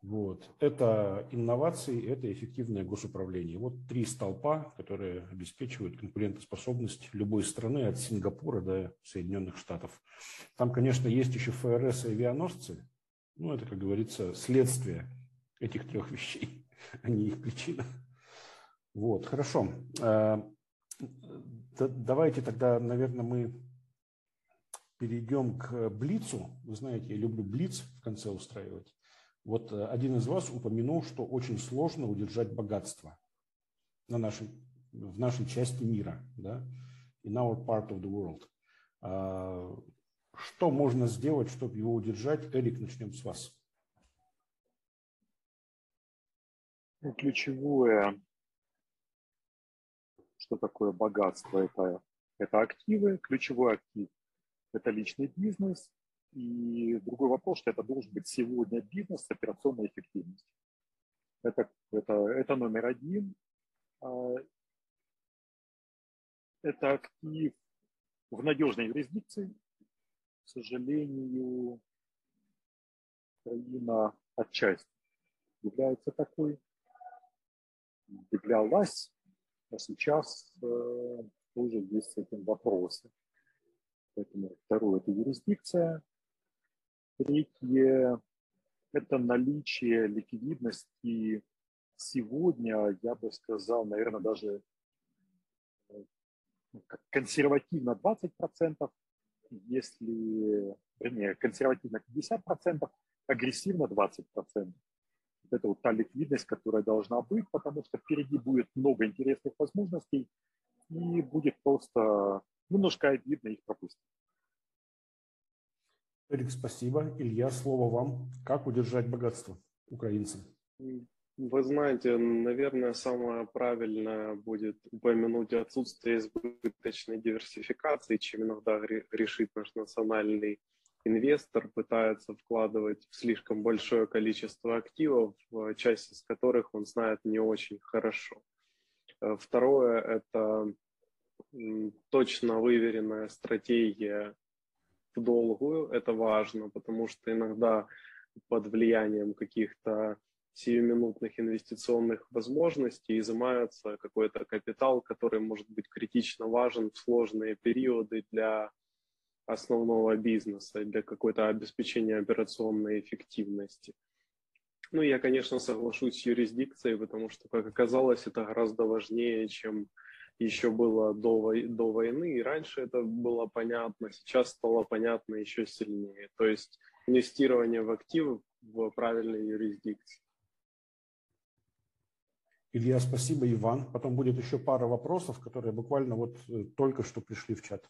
Вот. Это инновации, это эффективное госуправление. Вот три столпа, которые обеспечивают конкурентоспособность любой страны от Сингапура до Соединенных Штатов. Там, конечно, есть еще ФРС и авианосцы, но это, как говорится, следствие этих трех вещей, а не их причина. Вот, хорошо. Давайте тогда, наверное, мы перейдем к блицу. Вы знаете, я люблю блиц в конце устраивать. Вот один из вас упомянул, что очень сложно удержать богатство на нашей, в нашей части мира, да, in our part of the world. Что можно сделать, чтобы его удержать? Эрик, начнем с вас. Ключевое, что такое богатство, это, это активы, ключевой актив, это личный бизнес. И другой вопрос, что это должен быть сегодня бизнес с операционной эффективностью. Это, это, это номер один. Это актив в надежной юрисдикции. К сожалению, Украина отчасти является такой. Являлась, а сейчас э, тоже есть с этим вопросы. Поэтому второе – это юрисдикция. Третье – это наличие ликвидности сегодня, я бы сказал, наверное, даже консервативно двадцать процентов, если, вернее, консервативно пятьдесят процентов, агрессивно двадцать процентов. Это вот та ликвидность, которая должна быть, потому что впереди будет много интересных возможностей и будет просто немножко обидно их пропустить. Эрик, спасибо. Илья, слово вам. Как удержать богатство украинцам? Вы знаете, наверное, самое правильное будет упомянуть отсутствие избыточной диверсификации, чем иногда решит наш национальный инвестор, пытается вкладывать в слишком большое количество активов, часть из которых он знает не очень хорошо. Второе – это точно выверенная стратегия в долгую, это важно, потому что иногда под влиянием каких-то сиюминутных инвестиционных возможностей, изымается какой-то капитал, который может быть критично важен в сложные периоды для основного бизнеса, для какой-то обеспечения операционной эффективности. Ну, я, конечно, соглашусь с юрисдикцией, потому что, как оказалось, это гораздо важнее, чем еще было до, до войны, и раньше это было понятно, сейчас стало понятно еще сильнее. То есть инвестирование в активы в правильной юрисдикции. Илья, спасибо, Иван. Потом будет еще пара вопросов, которые буквально вот только что пришли в чат.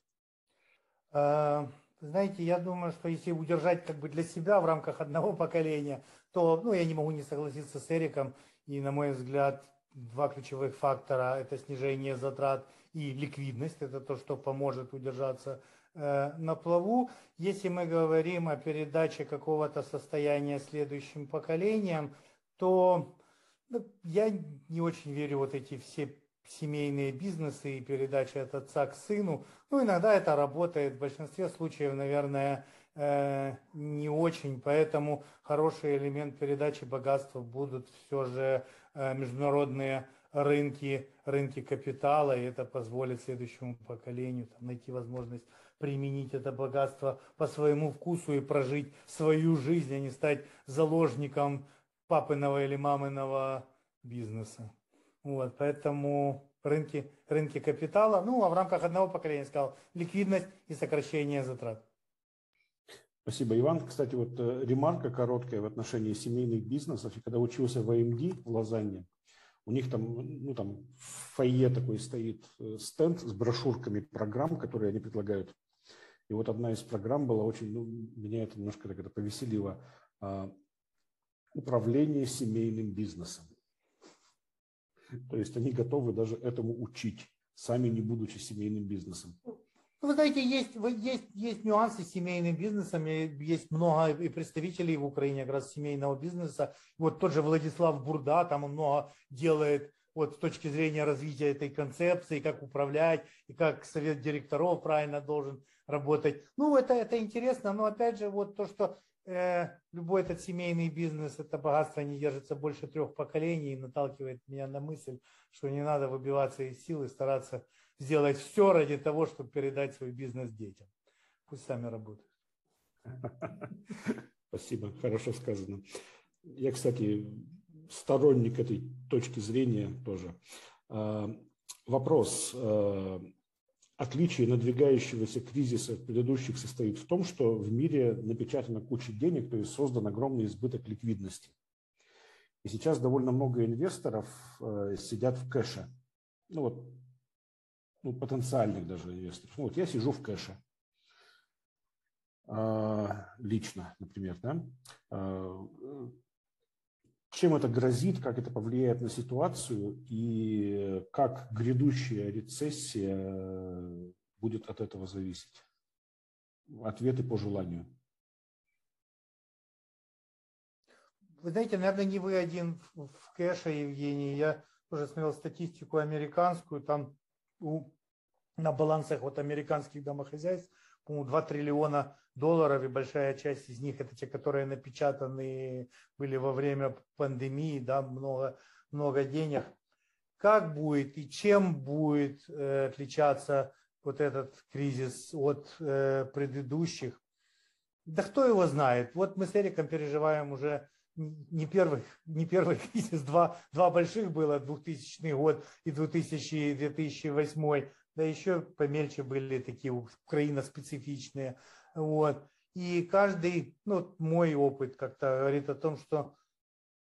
Знаете, я думаю, что если удержать как бы для себя в рамках одного поколения, то, ну, я не могу не согласиться с Эриком, и, на мой взгляд, два ключевых фактора – это снижение затрат и ликвидность, это то, что поможет удержаться э, на плаву. Если мы говорим о передаче какого-то состояния следующим поколениям, то ну, я не очень верю вот эти все семейные бизнесы и передачи от отца к сыну. Ну, иногда это работает, в большинстве случаев, наверное, э, не очень, поэтому хороший элемент передачи богатства будут все же э, международные рынки, рынки капитала, и это позволит следующему поколению там, найти возможность применить это богатство по своему вкусу и прожить свою жизнь, а не стать заложником папиного или маминого бизнеса. Вот, поэтому рынки, рынки капитала, ну, а в рамках одного поколения, сказал, ликвидность и сокращение затрат. Спасибо, Иван. Кстати, вот ремарка короткая в отношении семейных бизнесов. И когда учился в ай эм ди в Лозанне, у них там, ну, там в фойе такой стоит стенд с брошюрками программ, которые они предлагают. И вот одна из программ была очень, ну, меня это немножко так это повеселило, управление семейным бизнесом. То есть они готовы даже этому учить, сами не будучи семейным бизнесом. Вы знаете, есть, есть, есть нюансы с семейным бизнесом, есть много и представителей в Украине как раз семейного бизнеса. Вот тот же Владислав Бурда, там он много делает вот, с точки зрения развития этой концепции, как управлять, и как совет директоров правильно должен работать. Ну, это, это интересно, но опять же, вот то, что... Любой этот семейный бизнес, это богатство не держится больше трех поколений и наталкивает меня на мысль, что не надо выбиваться из сил и стараться сделать все ради того, чтобы передать свой бизнес детям. Пусть сами работают. Спасибо, хорошо сказано. Я, кстати, сторонник этой точки зрения тоже. Вопрос. Отличие надвигающегося кризиса от предыдущих состоит в том, что в мире напечатана куча денег, то есть создан огромный избыток ликвидности. И сейчас довольно много инвесторов э, сидят в кэше. Ну вот, ну, потенциальных даже инвесторов. Ну, вот я сижу в кэше. Э, лично, например. Да? Э, чем это грозит, как это повлияет на ситуацию и как грядущая рецессия будет от этого зависеть? Ответы по желанию. Вы знаете, наверное, не вы один в кэше, Евгений. Я уже смотрел статистику американскую. Там у, на балансах вот американских домохозяйств два триллиона долларов, и большая часть из них это те, которые напечатаны были во время пандемии, да, много, много денег. Как будет и чем будет э, отличаться вот этот кризис от э, предыдущих? Да кто его знает? Вот мы с Эриком переживаем уже не первый, не первый кризис, два, два больших было, двухтысячный год и две тысячи восьмой. Да еще помельче были такие украиноспецифичные. Вот. И каждый, ну, мой опыт как-то говорит о том, что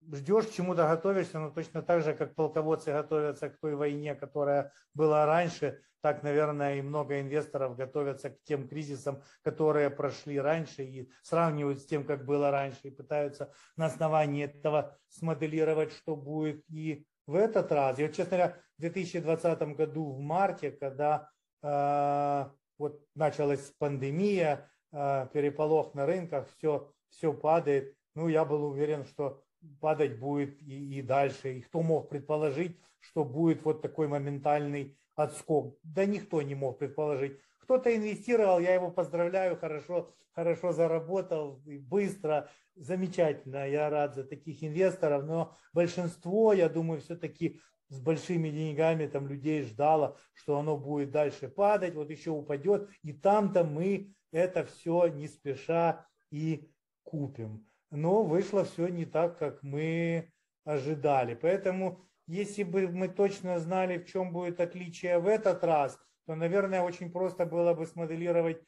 ждешь, к чему-то готовишься, но точно так же, как полководцы готовятся к той войне, которая была раньше, так, наверное, и много инвесторов готовятся к тем кризисам, которые прошли раньше, и сравнивают с тем, как было раньше, и пытаются на основании этого смоделировать, что будет и в этот раз. И вот, честно говоря, в две тысячи двадцатом году, в марте, когда э, вот началась пандемия, э, переполох на рынках, все, все падает. Ну, я был уверен, что падать будет и, и дальше. И кто мог предположить, что будет вот такой моментальный отскок? Да никто не мог предположить. Кто-то инвестировал, я его поздравляю, хорошо, хорошо заработал, быстро, замечательно. Я рад за таких инвесторов, но большинство, я думаю, все-таки с большими деньгами там людей ждало, что оно будет дальше падать, вот еще упадет, и там-то мы это все не спеша и купим. Но вышло все не так, как мы ожидали. Поэтому, если бы мы точно знали, в чем будет отличие в этот раз, то, наверное, очень просто было бы смоделировать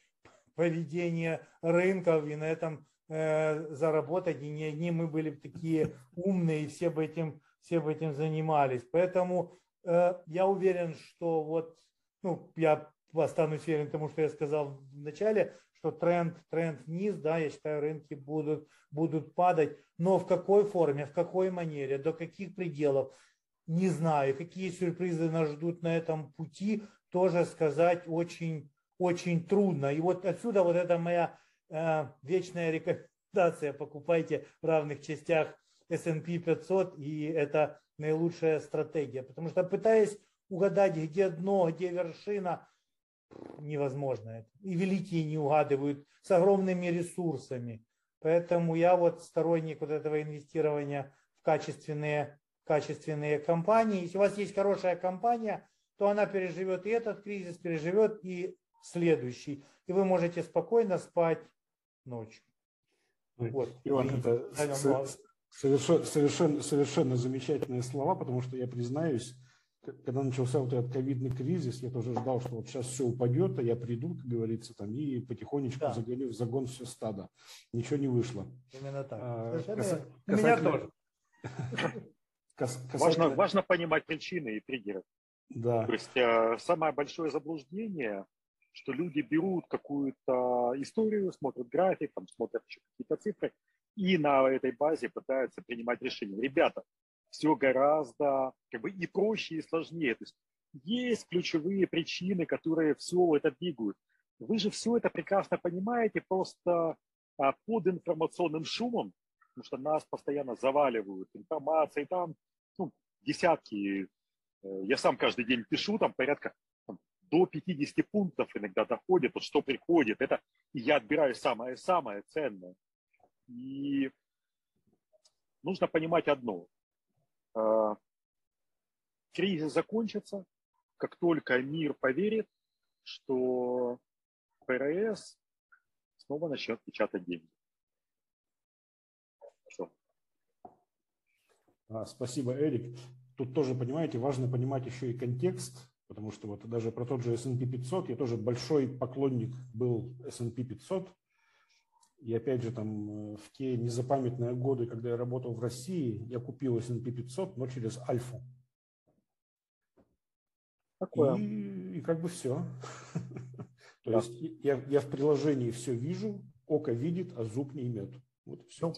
поведение рынков и на этом э, заработать. И не одни мы были бы такие умные, и все бы этим, все бы этим занимались. Поэтому э, я уверен, что вот, ну, я останусь уверен тому, что я сказал в начале, что тренд, тренд вниз, да, я считаю, рынки будут, будут падать. Но в какой форме, в какой манере, до каких пределов, не знаю. Какие сюрпризы нас ждут на этом пути, тоже сказать очень, очень трудно. И вот отсюда вот эта моя э, вечная рекомендация. Покупайте в равных частях эс энд пи пятьсот, и это наилучшая стратегия. Потому что, пытаясь угадать, где дно, где вершина, невозможно. И великие не угадывают с огромными ресурсами. Поэтому я вот сторонник вот этого инвестирования в качественные, качественные компании. Если у вас есть хорошая компания, то она переживет и этот кризис, переживет и следующий. И вы можете спокойно спать ночью. Вот. Иван, и, это наверное, совершенно, совершенно, совершенно замечательные слова, потому что я признаюсь, когда начался вот этот ковидный кризис, я тоже ждал, что вот сейчас все упадет, а я приду, как говорится, там, и потихонечку да. загоню в загон все стадо. Ничего не вышло. Именно так. А, кас... У меня тоже. Важно, важно понимать причины и триггеры. Да. То есть самое большое заблуждение, что люди берут какую-то историю, смотрят график, там, смотрят еще какие-то цифры, и на этой базе пытаются принимать решения. Ребята, все гораздо как бы, и проще, и сложнее. То есть, есть ключевые причины, которые все это двигают. Вы же все это прекрасно понимаете, просто а, под информационным шумом, потому что нас постоянно заваливают информацией, там ну, десятки. Я сам каждый день пишу, там порядка там, до пятидесяти пунктов иногда доходит, вот что приходит. Это я отбираю самое-самое ценное. И нужно понимать одно. Кризис закончится, как только мир поверит, что ПРС снова начнет печатать деньги. Все. А, спасибо, Эрик. Тут тоже, понимаете, важно понимать еще и контекст, потому что вот даже про тот же эс энд пи пятьсот, я тоже большой поклонник был эс энд пи пятьсот. И опять же там в те незапамятные годы, когда я работал в России, я купил эс энд пи пятьсот, но через Альфу. И, и как бы все. То есть я в приложении все вижу, око видит, а зуб не имеет. Вот все.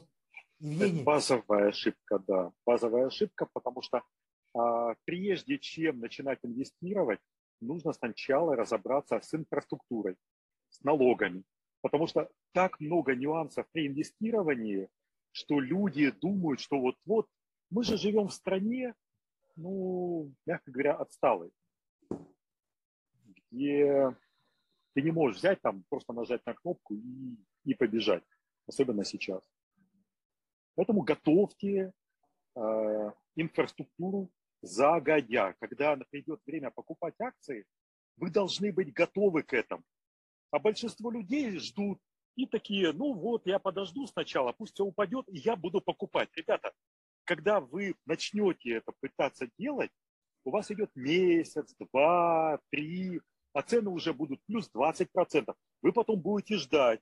Базовая ошибка, да. Базовая ошибка, потому что прежде чем начинать инвестировать, нужно сначала разобраться с инфраструктурой, с налогами. Потому что так много нюансов при инвестировании, что люди думают, что вот-вот, мы же живем в стране, ну, мягко говоря, отсталой, где ты не можешь взять там, просто нажать на кнопку и, и побежать, особенно сейчас. Поэтому готовьте э, инфраструктуру загодя. Когда придет время покупать акции, вы должны быть готовы к этому. А большинство людей ждут и такие, ну вот, я подожду сначала, пусть все упадет, и я буду покупать. Ребята, когда вы начнете это пытаться делать, у вас идет месяц, два, три, а цены уже будут плюс двадцать процентов. Вы потом будете ждать.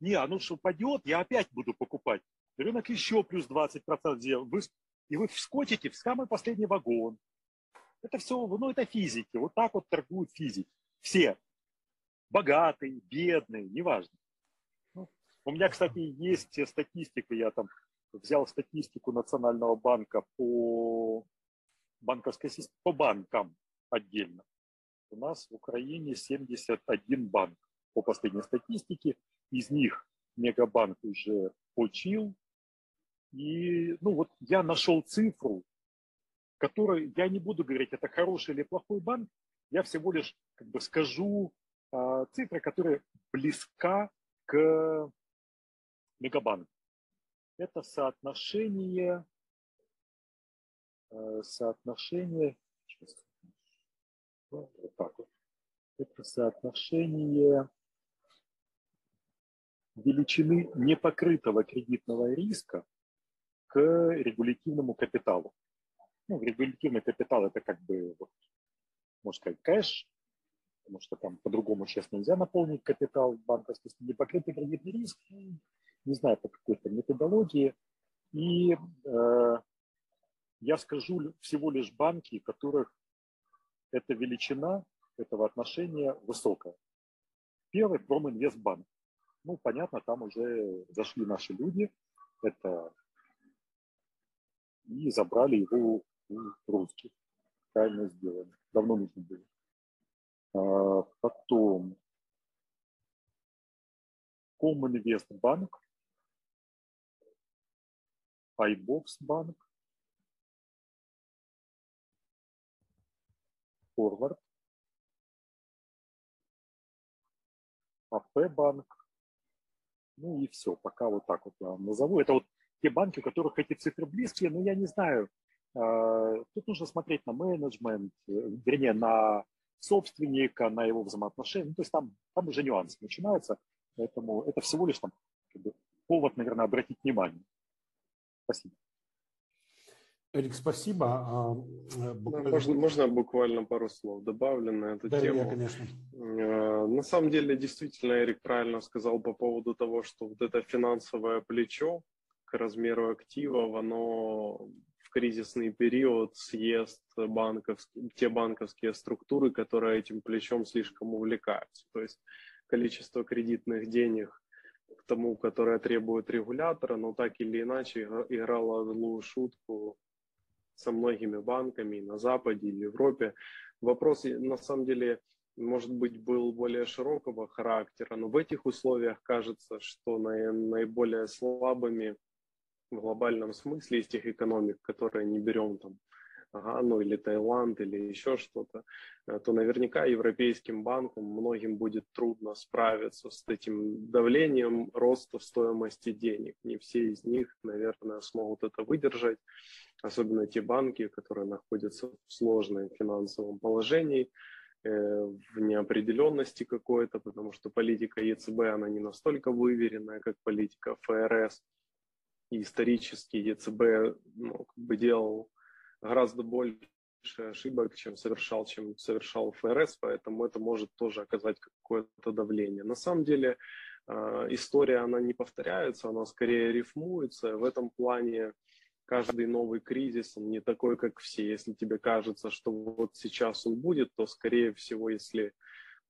Не, оно же упадет, я опять буду покупать. Рынок еще плюс двадцать процентов сделал. И вы вскочите в самый последний вагон. Это все, ну это физики. Вот так вот торгуют физики. Все. Богатый, бедный, неважно. У меня, кстати, есть статистика, я там взял статистику Национального банка по банковской системе, по банкам отдельно. У нас в Украине семьдесят один банк по последней статистике, из них Мегабанк уже почил. И, ну вот я нашел цифру, которую я не буду говорить, это хороший или плохой банк, я всего лишь как бы скажу цифра, которая близка к Мегабанку. Это соотношение, соотношение, вот так вот. Это соотношение величины непокрытого кредитного риска к регулятивному капиталу. Ну, регулятивный капитал — это как бы, вот, можно сказать, кэш, потому что там по-другому сейчас нельзя наполнить капитал банковский, непокрытый кредитный риск, не знаю, по какой-то методологии. И э, я скажу всего лишь банки, у которых эта величина этого отношения высокая. Первый — Проминвестбанк. Ну, понятно, там уже зашли наши люди, это... и забрали его у русских. Правильно сделали. Давно нужно было. А потом Коминвестбанк, Айбоксбанк, Форвард, АП-банк, ну и все, пока вот так вот я вам назову. Это вот те банки, у которых эти цифры близкие, но я не знаю, тут нужно смотреть на менеджмент, вернее, на собственника, на его взаимоотношения, ну, то есть там, там уже нюансы начинаются, поэтому это всего лишь там, как бы, повод, наверное, обратить внимание. Спасибо. Эрик, спасибо. Буквально... Можно, можно буквально пару слов добавлю на эту да, тему? Да, конечно. На самом деле, действительно, Эрик правильно сказал по поводу того, что вот это финансовое плечо к размеру активов, оно в кризисный период съест банковские, те банковские структуры, которые этим плечом слишком увлекаются. То есть количество кредитных денег к тому, которое требует регулятора, но так или иначе играло злую шутку со многими банками на Западе и в Европе. Вопрос, на самом деле, может быть, был более широкого характера, но в этих условиях кажется, что наиболее слабыми в глобальном смысле из тех экономик, которые не берем там Гану или Таиланд или еще что-то, то наверняка европейским банкам многим будет трудно справиться с этим давлением роста стоимости денег. Не все из них, наверное, смогут это выдержать, особенно те банки, которые находятся в сложном финансовом положении, в неопределенности какой-то, потому что политика ЕЦБ, она не настолько выверенная, как политика ФРС. И исторически ЕЦБ, ну, как бы делал гораздо больше ошибок, чем совершал, чем совершал ФРС, поэтому это может тоже оказать какое-то давление. На самом деле история, она не повторяется, она скорее рифмуется. В этом плане каждый новый кризис, он не такой, как все. Если тебе кажется, что вот сейчас он будет, то, скорее всего, если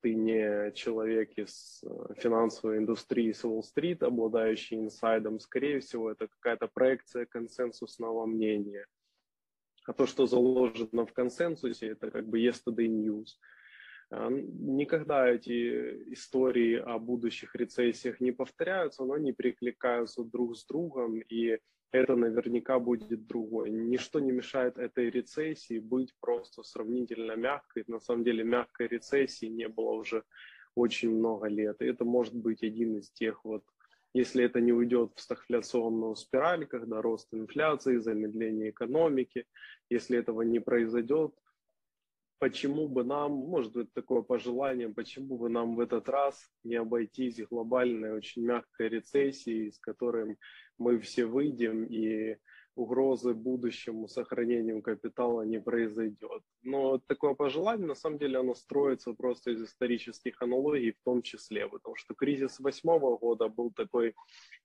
ты не человек из финансовой индустрии, с Уолл-стрит, обладающий инсайдом, скорее всего, это какая-то проекция консенсусного мнения. А то, что заложено в консенсусе, это как бы yesterday news. Никогда эти истории о будущих рецессиях не повторяются, но они перекликаются друг с другом, и это наверняка будет другое. Ничто не мешает этой рецессии быть просто сравнительно мягкой. На самом деле мягкой рецессии не было уже очень много лет. И это может быть один из тех вот, если это не уйдет в стагфляционную спираль, когда рост инфляции, замедление экономики, если этого не произойдет, почему бы нам, может быть такое пожелание, почему бы нам в этот раз не обойтись глобальной, очень мягкой рецессией, с которой мы все выйдем, и угрозы будущему сохранению капитала не произойдет. Но такое пожелание, на самом деле, оно строится просто из исторических аналогий в том числе, потому что кризис восьмого года был такой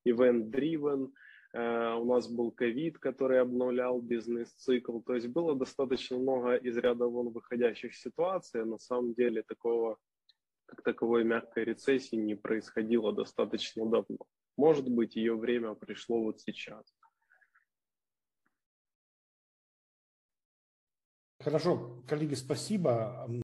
event-driven, у нас был ковид, который обновлял бизнес-цикл, то есть было достаточно много из ряда вон выходящих ситуаций, на самом деле такого, как таковой мягкой рецессии не происходило достаточно давно. Может быть, ее время пришло вот сейчас. Хорошо, коллеги, спасибо.